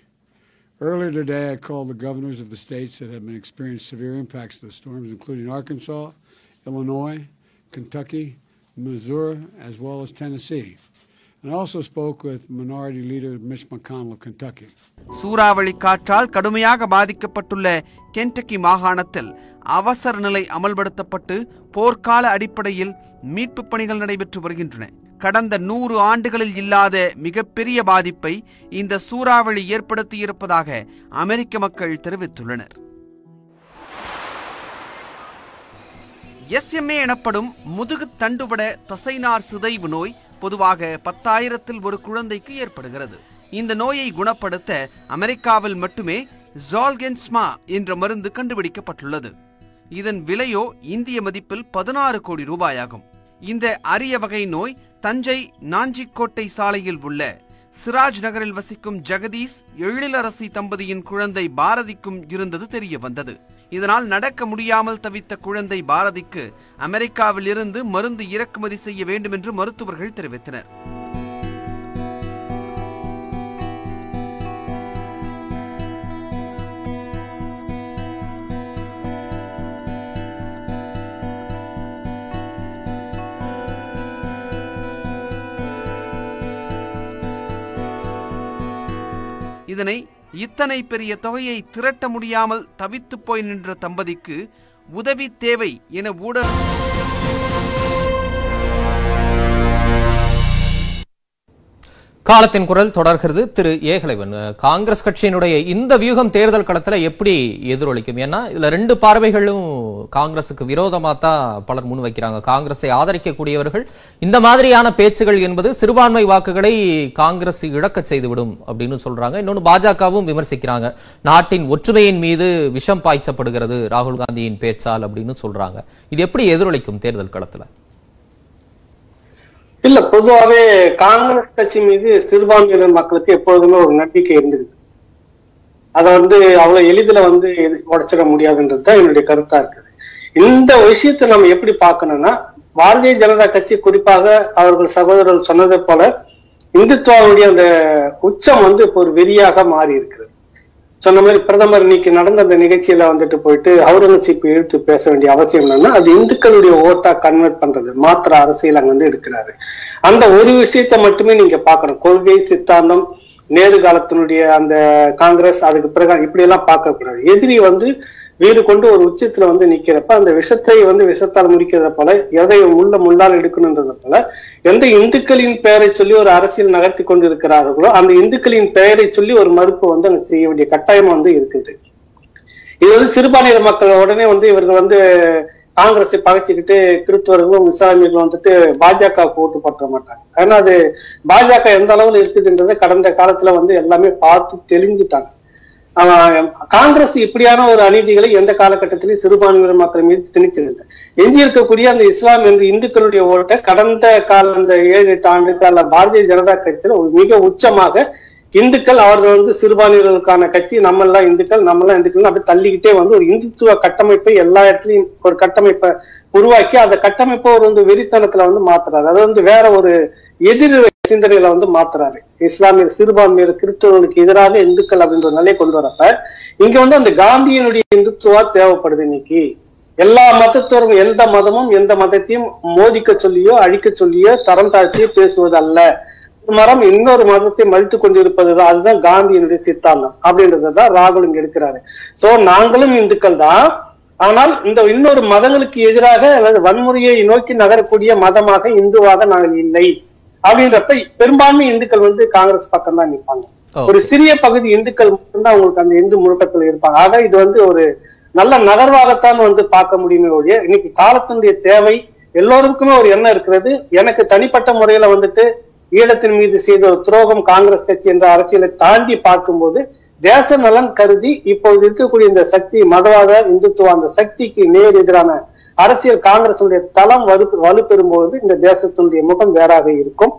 Earlier today, I called the governors of the states that have been experiencing severe impacts of the storms, including Arkansas, Illinois, Kentucky, Missouri, as well as Tennessee. And I also spoke with Minority Leader Mitch McConnell of Kentucky. சூறாவளி காற்றால் கடுமையாக பாதிக்கப்பட்டுள்ள Kentucky மாகாணத்தில் அவசர நிலை அமல்படுத்தப்பட்டு போர்க்கால அடிப்படையில் மீட்பு பணிகள் நடைபெற்று வருகின்றன. கடந்த நூறு ஆண்டுகளில் இல்லாத மிகப்பெரிய பாதிப்பை இந்த சூறாவளி ஏற்படுத்தியிருப்பதாக அமெரிக்க மக்கள் தெரிவித்துள்ளனர். எஸ் எம் ஏ எனப்படும் முதுகு தண்டுபட தசைநார் சிதைவு நோய் பொதுவாக பத்தாயிரத்தில் ஒரு குழந்தைக்கு ஏற்படுகிறது. இந்த நோயை குணப்படுத்த அமெரிக்காவில் மட்டுமே ஜோல்கென்ஸ்மா என்ற மருந்து கண்டுபிடிக்கப்பட்டுள்ளது. இதன் விலையோ இந்திய மதிப்பில் பதினாறு கோடி ரூபாயாகும். இந்த அரிய வகை நோய் தஞ்சை நாஞ்சிக்கோட்டை சாலையில் உள்ள சிராஜ் நகரில் வசிக்கும் ஜெகதீஷ் எழிலரசி தம்பதியின் குழந்தை பாரதிக்கும் இருந்தது தெரிய வந்தது. இதனால் நடக்க முடியாமல் தவித்த குழந்தை பாரதிக்கு அமெரிக்காவில் இருந்து மருந்து இறக்குமதி செய்ய வேண்டும் என்று மருத்துவர்கள் தெரிவித்தனர். இதனை இத்தனை பெரிய தொகையை திரட்ட முடியாமல் தவித்து போய் நின்ற தம்பதிக்கு உதவி தேவை என ஊடக காலத்தின் குரல் தொடர்கிறது. திரு ஏ கலைவன், காங்கிரஸ் கட்சியினுடைய இந்த வியூகம் தேர்தல் களத்தில் எப்படி எதிரொலிக்கும்? ஏன்னா இதுல ரெண்டு பார்வைகளும் காங்கிரசுக்கு விரோதமா தான் பலர் முன் வைக்கிறாங்க. காங்கிரஸை ஆதரிக்கக்கூடியவர்கள் இந்த மாதிரியான பேச்சுகள் என்பது சிறுபான்மை வாக்குகளை காங்கிரஸ் இழக்க செய்துவிடும் அப்படின்னு சொல்றாங்க. இன்னொன்று பாஜகவும் விமர்சிக்கிறாங்க. நாட்டின் ஒற்றுமையின் மீது விஷம் பாய்ச்சப்படுகிறது ராகுல் காந்தியின் பேச்சால் அப்படின்னு சொல்றாங்க. இது எப்படி எதிரொலிக்கும் தேர்தல் களத்துல? இல்ல, பொதுவாகவே காங்கிரஸ் கட்சி மீது சிறுபான்மையினர் மக்களுக்கு எப்பொழுதுமே ஒரு நம்பிக்கை இருந்திருக்கு. அதை வந்து அவ்வளவு எளிதில் வந்து உடைச்சிட முடியாதுன்றதுதான் என்னுடைய கருத்தா இருக்குது. இந்த விஷயத்தை நம்ம எப்படி பார்க்கணும்னா, பாரதிய ஜனதா கட்சி குறிப்பாக அவர்கள் சகோதரர்கள் சொன்னதை போல இந்துத்துவாவுடைய அந்த உச்சம் வந்து இப்போ ஒரு வெறியாக மாறி இருக்கிறது. சொன்ன மாதிரி பிரதமர் இன்னைக்கு நடந்த அந்த நிகழ்ச்சியில வந்துட்டு போயிட்டு அவுரங்கசீப் இழுத்து பேச வேண்டிய அவசியம் என்னன்னா, அது இந்துக்களுடைய ஓட்டா கன்வெர்ட் பண்றது மாத்திர அரசியல் அங்க வந்து எடுக்கிறாரு. அந்த ஒரு விஷயத்த மட்டுமே நீங்க பாக்கணும். கொள்கை, சித்தாந்தம், நேரு காலத்தினுடைய அந்த காங்கிரஸ், அதுக்கு பிறகு இப்படி எல்லாம் பார்க்க கூடாது. எதிரி வந்து வீடு கொண்டு ஒரு உச்சத்துல வந்து நிக்கிறப்ப அந்த விஷத்தை வந்து விஷத்தால் முடிக்கிறத போல, எதை உள்ள முள்ளால் எடுக்கணுன்றத போல, எந்த இந்துக்களின் பெயரை சொல்லி ஒரு அரசியல் நகர்த்தி கொண்டு இருக்கிறார்களோ அந்த இந்துக்களின் பெயரை சொல்லி ஒரு மறுப்பு வந்து அங்க செய்ய வேண்டிய கட்டாயம் வந்து இருக்குது. இது வந்து சிறுபான்மையினர் மக்கள் உடனே வந்து இவர்கள் வந்து காங்கிரஸை பகைச்சுக்கிட்டு கிறிஸ்தவர்களும் இஸ்லாமியர்களும் வந்துட்டு பாஜக ஓட்டு போட்ட மாட்டாங்க. ஏன்னா அது பாஜக எந்த அளவுல இருக்குதுன்றதை கடந்த காலத்துல வந்து எல்லாமே பார்த்து தெளிஞ்சுட்டாங்க. காங்கிரஸ் இப்படியான ஒரு அநீதிகளை எந்த காலகட்டத்திலையும் சிறுபான்மையினர் மக்கள் மீது திணிச்சிருந்தது. எஞ்சி இருக்கக்கூடிய அந்த இஸ்லாம் என்ற இந்துக்களுடைய ஓட்டை கடந்த கால அந்த ஏழு எட்டு ஆண்டு கால பாரதிய ஜனதா கட்சியில ஒரு மிக உச்சமாக இந்துக்கள், அவர்கள் வந்து சிறுபான்மையினருக்கான கட்சி, நம்ம எல்லாம் இந்துக்கள், நம்ம எல்லாம் இந்துக்கள் அப்படி தள்ளிக்கிட்டே வந்து ஒரு இந்துத்துவ கட்டமைப்பை எல்லா இடத்துலையும் ஒரு கட்டமைப்பை உருவாக்கி அந்த கட்டமைப்பை ஒரு வந்து வெறித்தனத்துல வந்து மாத்துறாரு. அது வந்து வேற ஒரு எதிர் சிந்தனைகளை வந்து மாத்துறாரு. இஸ்லாமிய சிறுபான்மையினர் கிறிஸ்தவர்களுக்கு எதிராக இந்துக்கள் அப்படின்ற நிலையை கொண்டு வரப்ப இங்க வந்து அந்த காந்தியினுடைய இந்துத்துவா தேவைப்படுது. இன்னைக்கு எல்லா மதத்தோரும் எந்த மதமும் எந்த மதத்தையும் மோதிக்க சொல்லியோ அழிக்க சொல்லியோ தரம் தாழ்த்தியோ பேசுவது அல்ல, மரம் இன்னொரு மதத்தை மழித்து கொண்டிருப்பதுதான், அதுதான் காந்தியினுடைய சித்தாந்தம் அப்படின்றதான் ராகுல் இங்க எடுக்கிறாரு. சோ நாங்களும் இந்துக்கள் தான், ஆனால் இந்த இன்னொரு மதங்களுக்கு எதிராக அல்லது வன்முறையை நோக்கி நகரக்கூடிய மதமாக இந்துவாக நாங்கள் இல்லை அப்படின்றப்ப பெரும்பான்மை இந்துக்கள் வந்து காங்கிரஸ் பக்கம் தான் நிற்பாங்க. ஒரு சிறிய பகுதி இந்துக்கள் மட்டும்தான் அவங்களுக்கு அந்த இந்து முழக்கத்துல இருப்பாங்க. ஆக இது வந்து ஒரு நல்ல நகர்வாகத்தான் வந்து பார்க்க முடியுமே ஒழிய, இன்னைக்கு காலத்தினுடைய தேவை எல்லோருக்குமே ஒரு எண்ணம் இருக்கிறது. எனக்கு தனிப்பட்ட முறையில வந்துட்டு ஈழத்தின் மீது செய்த ஒரு துரோகம் காங்கிரஸ் கட்சி என்ற அரசியலை தாண்டி பார்க்கும்போது தேச நலன் கருதி இப்போது இருக்கக்கூடிய இந்த சக்தி, மதவாத இந்துத்துவ அந்த சக்திக்கு நேர் எதிரான அரசியல் காங்கிரசுடைய தளம் வலு வலுப்பெறும்போது இந்த தேசத்தினுடைய முகம் வேறாக இருக்கும்,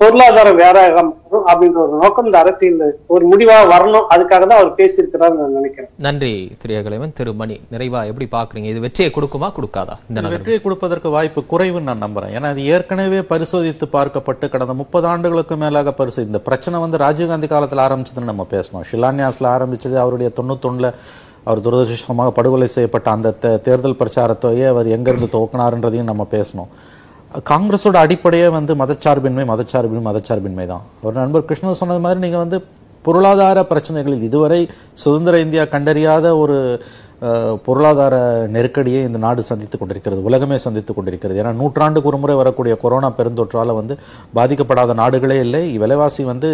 பொருளாதாரம் வேறாக மாறும் அப்படின்ற ஒரு நோக்கம் இந்த அரசியல் ஒரு முடிவாக வரணும். அதுக்காக தான் அவர் பேசியிருக்கிறார் நான் நினைக்கிறேன். நன்றி திரு அகிலைவன். திரு மணி, நிறைவா எப்படி பாக்குறீங்க? இது வெற்றியை கொடுக்குமா கொடுக்காதா? வெற்றியை கொடுப்பதற்கு வாய்ப்பு குறைவுன்னு நான் நம்புறேன். ஏன்னா அது ஏற்கனவே பரிசோதித்து பார்க்கப்பட்டு கடந்த முப்பது ஆண்டுகளுக்கு மேலாக பரிசோதி இந்த பிரச்சனை வந்து ராஜீவ்காந்தி காலத்தில் ஆரம்பிச்சதுன்னு நம்ம பேசணும். ஷிலான்யாஸ்ல ஆரம்பிச்சது, அவருடைய தொண்ணூத்தொன்னுல அவர் துரதிருஷ்டமாக படுகொலை செய்யப்பட்ட அந்த தேர்தல் பிரச்சாரத்தையே அவர் எங்கேருந்து துவக்கினார்ன்றதையும் நம்ம பேசணும். காங்கிரஸோட அடிப்படையே வந்து மதச்சார்பின்மை மதச்சார்பின்மை மதச்சார்பின்மை தான். ஒரு நண்பர் கிருஷ்ணன் சொன்னது மாதிரி நீங்கள் வந்து பொருளாதார பிரச்சனைகளில் இதுவரை சுதந்திர இந்தியா கண்டறியாத ஒரு பொருளாதார நெருக்கடியை இந்த நாடு சந்தித்து கொண்டிருக்கிறது, உலகமே சந்தித்து கொண்டிருக்கிறது. ஏன்னா நூற்றாண்டுக்கு ஒரு முறை வரக்கூடிய கொரோனா பெருந்தொற்றால் வந்து பாதிக்கப்படாத நாடுகளே இல்லை. விலைவாசி வந்து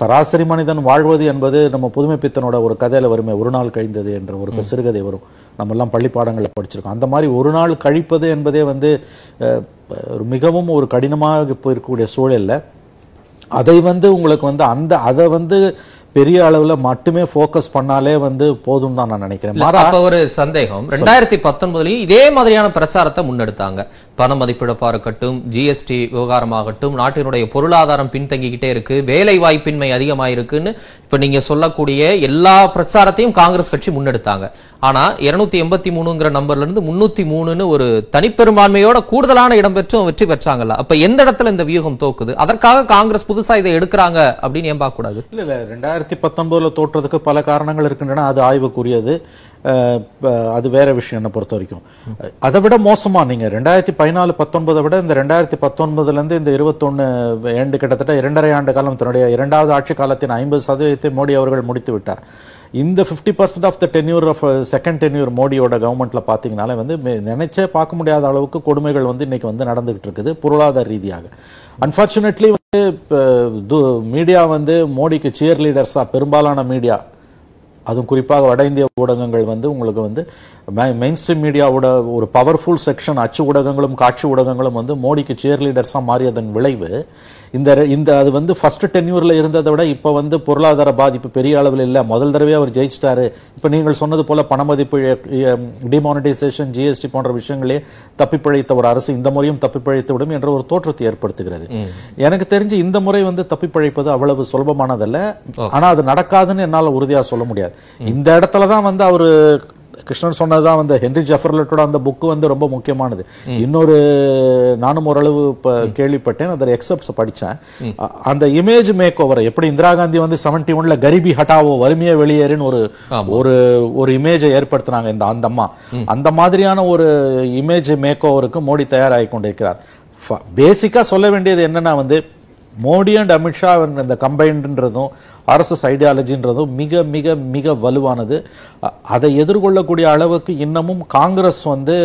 சராசரி மனிதன் வாழ்வது என்பது நம்ம புதுமைப்பித்தனோட ஒரு கதையில் வருமே, ஒரு நாள் கழிந்தது என்ற ஒரு சிறுகதை வரும், நம்மெல்லாம் பள்ளி பாடங்களில் படிச்சிருக்கோம். அந்த மாதிரி ஒரு நாள் கழிப்பது என்பதே வந்து மிகவும் ஒரு கடினமாக இப்போ இருக்கக்கூடிய சூழலில் அதை வந்து உங்களுக்கு வந்து அந்த அதை வந்து பெரிய அளவில் மட்டுமே ஃபோக்கஸ் பண்ணாலே வந்து போதும் தான் நான் நினைக்கிறேன். அப்போ ஒரு சந்தேகம், ரெண்டாயிரத்தி பத்தொன்பதுலேயும் இதே மாதிரியான பிரச்சாரத்தை முன்னெடுத்தாங்க. பண மதிப்பிழப்பாக இருக்கட்டும், ஜிஎஸ்டி விவகாரமாகட்டும், நாட்டினுடைய பொருளாதாரம் பின்தங்கிக்கிட்டே இருக்கு, வேலை வாய்ப்பின்மை அதிகமாயிருக்குன்னு இப்போ நீங்கள் சொல்லக்கூடிய எல்லா பிரச்சாரத்தையும் காங்கிரஸ் கட்சி முன்னெடுத்தாங்க. ஆனால் இருநூத்தி எண்பத்தி மூணுங்கிற நம்பர்லேருந்து முன்னூற்றி மூணுன்னு ஒரு தனிப்பெரும்பான்மையோட கூடுதலான இடம்பெற்றும் வெற்றி பெற்றாங்கல்ல. அப்போ எந்த இடத்துல இந்த வியூகம் தோக்குது? அதற்காக காங்கிரஸ் புதுசாக இதை எடுக்கிறாங்க அப்படின்னு ஏன் பார்க்கக்கூடாது? இல்லை இல்லை, ரெண்டாயிரம் ரெண்டாயிரத்தி பத்தொன்பதுல தோற்றதுக்கு பல காரணங்கள் இருக்கின்றன, அது ஆய்வுக்குரியது, அது வேற விஷயம். என்ன பொறுத்த வரைக்கும் அதை விட மோசமா நீங்க ரெண்டாயிரத்தி பதினாலு பத்தொன்பதை விட இந்த ரெண்டாயிரத்தி பத்தொன்பதுல இருந்து இந்த இருபத்தொன்னு ஏண்டு கிட்டத்தட்ட இரண்டரை ஆண்டு காலம் தன்னுடைய இரண்டாவது ஆட்சி காலத்தின் ஐம்பது சதவீதத்தை மோடி அவர்கள் முடித்து விட்டார். இந்த fifty percent of the tenure of second tenure மோடியோட கவர்மெண்ட்ல பாத்தீங்கன்னாலே வந்து நினைச்சே பார்க்க முடியாத அளவுக்கு கொடுமைகள் வந்து இன்னைக்கு வந்து நடந்துகிட்டு இருக்குது பொருளாதார ரீதியாக. அன்பார்ச்சுனேட்லி வந்து மீடியா வந்து மோடிக்கு சியர் லீடர்ஸா பெரும்பாலான மீடியா, அதுவும் குறிப்பாக வட இந்திய ஊடகங்கள் வந்து உங்களுக்கு வந்து மெயின் ஸ்ட்ரீம் மீடியாவோட ஒரு பவர்ஃபுல் செக்ஷன் அச்சு ஊடகங்களும் காட்சி ஊடகங்களும் வந்து மோடிக்கு சியர் லீடர்ஸாக மாறியதன் விளைவு இந்த இந்த அது வந்து ஃபர்ஸ்ட் டென்யூரில் இருந்ததை விட இப்போ வந்து பொருளாதார பாதிப்பு பெரிய அளவில் இல்லை. முதல் தடவை அவர் ஜெயிச்சிட்டாரு. இப்போ நீங்கள் சொன்னது போல் பணமதிப்பு டிமானிட்டைசேஷன் ஜிஎஸ்டி போன்ற விஷயங்களே தப்பிப்பிழைத்த ஒரு அரசு இந்த முறையும் தப்பிப்பிழைத்து விடும் என்ற ஒரு தோற்றத்தை ஏற்படுத்துகிறது. எனக்கு தெரிஞ்சு இந்த முறை வந்து தப்பிப்பிழைப்பது அவ்வளவு சுலபமானதல்ல, ஆனால் அது நடக்காதுன்னு என்னால் உறுதியாக சொல்ல முடியாது. இந்த இடத்துல தான் வந்து அவர் கிருஷ்ணன் சொன்னதுதான் வந்து ஹென்ரி ஜஃபர்லட்டோட அந்த புக்கு வந்து ரொம்ப முக்கியமானது. இன்னொரு நானும் ஓரளவு கேள்விப்பட்டேன், அதை எக்ஸப்ட்ஸ் படித்தேன். அந்த இமேஜ் மேக் ஓவரை எப்படி இந்திரா காந்தி வந்து செவன்டி ஒன்ல கரிபி ஹட்டாவோ வறுமையை வெளியேறின்னு ஒரு ஒரு ஒரு இமேஜை ஏற்படுத்தினாங்க இந்த அந்த அம்மா, அந்த மாதிரியான ஒரு இமேஜ் மேக் ஓவருக்கு மோடி தயாராகி கொண்டிருக்கிறார். பேசிக்காக சொல்ல வேண்டியது என்னன்னா வந்து மோடி அண்ட் அமித்ஷா இந்த கம்பைன்டுன்றதும் ஆர்எஸ்எஸ் ஐடியாலஜின்றதும் மிக மிக மிக வலுவானது. அதை எதிர்கொள்ளக்கூடிய அளவுக்கு இன்னமும் காங்கிரஸ் வந்து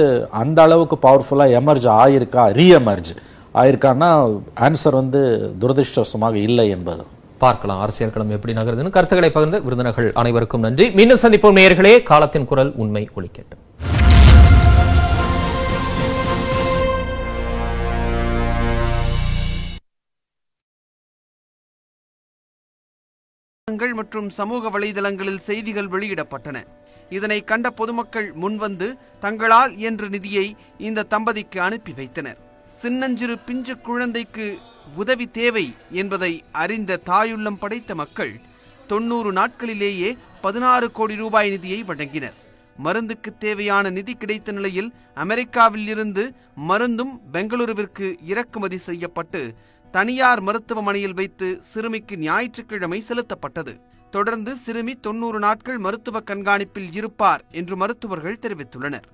அந்த அளவுக்கு பவர்ஃபுல்லாக எமர்ஜ் ஆயிருக்கா ரீஎமர்ஜ் ஆயிருக்கான்னா ஆன்சர் வந்து துரதிருஷ்டவசமாக இல்லை என்பது. பார்க்கலாம் அரசியல் களம் எப்படி நகருதுன்னு. கருத்துக்களை பகிர்ந்த விருந்தினர்கள் அனைவருக்கும் நன்றி. மீண்டும் சந்திப்போம் நேயர்களே. காலத்தின் குரல் உண்மை ஒலிக்கட்டும். மற்றும் சமூக வலைதளங்களில் செய்திகள் வெளியிடப்பட்டன. இதனை கண்ட பொதுமக்கள் முன்வந்து தங்களால் என்ற நிதியை இந்த தம்பதிக்கு அனுப்பி வைத்தனர். சின்னஞ்சிறு பிஞ்சு குழந்தைக்கு உதவி தேவை என்பதை அறிந்த தாயுள்ளம் படைத்த மக்கள் தொன்னூறு நாட்களிலேயே பதினாறு கோடி ரூபாய் நிதியை வழங்கினர். மருந்துக்கு தேவையான நிதி கிடைத்த நிலையில் அமெரிக்காவில் இருந்து மருந்தும் பெங்களூருவிற்கு இறக்குமதி செய்யப்பட்டு தனியார் மருத்துவமனையில் வைத்து சிறுமிக்கு ஞாயிற்றுக்கிழமை செலுத்தப்பட்டது. தொடர்ந்து சிறுமி தொன்னூறு நாட்கள் மருத்துவ கண்காணிப்பில் இருப்பார் என்று மருத்துவர்கள் தெரிவித்துள்ளனர்.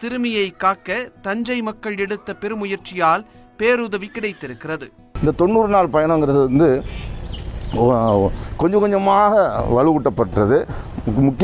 சிறுமியை காக்க தஞ்சை மக்கள் எடுத்த பெருமுயற்சியால் பேருதவி கிடைத்திருக்கிறது. இந்த தொண்ணூறு நாள் பயணங்கிறது வந்து கொஞ்சம் கொஞ்சமாக வலுவூட்டப்பட்டது. முக்கிய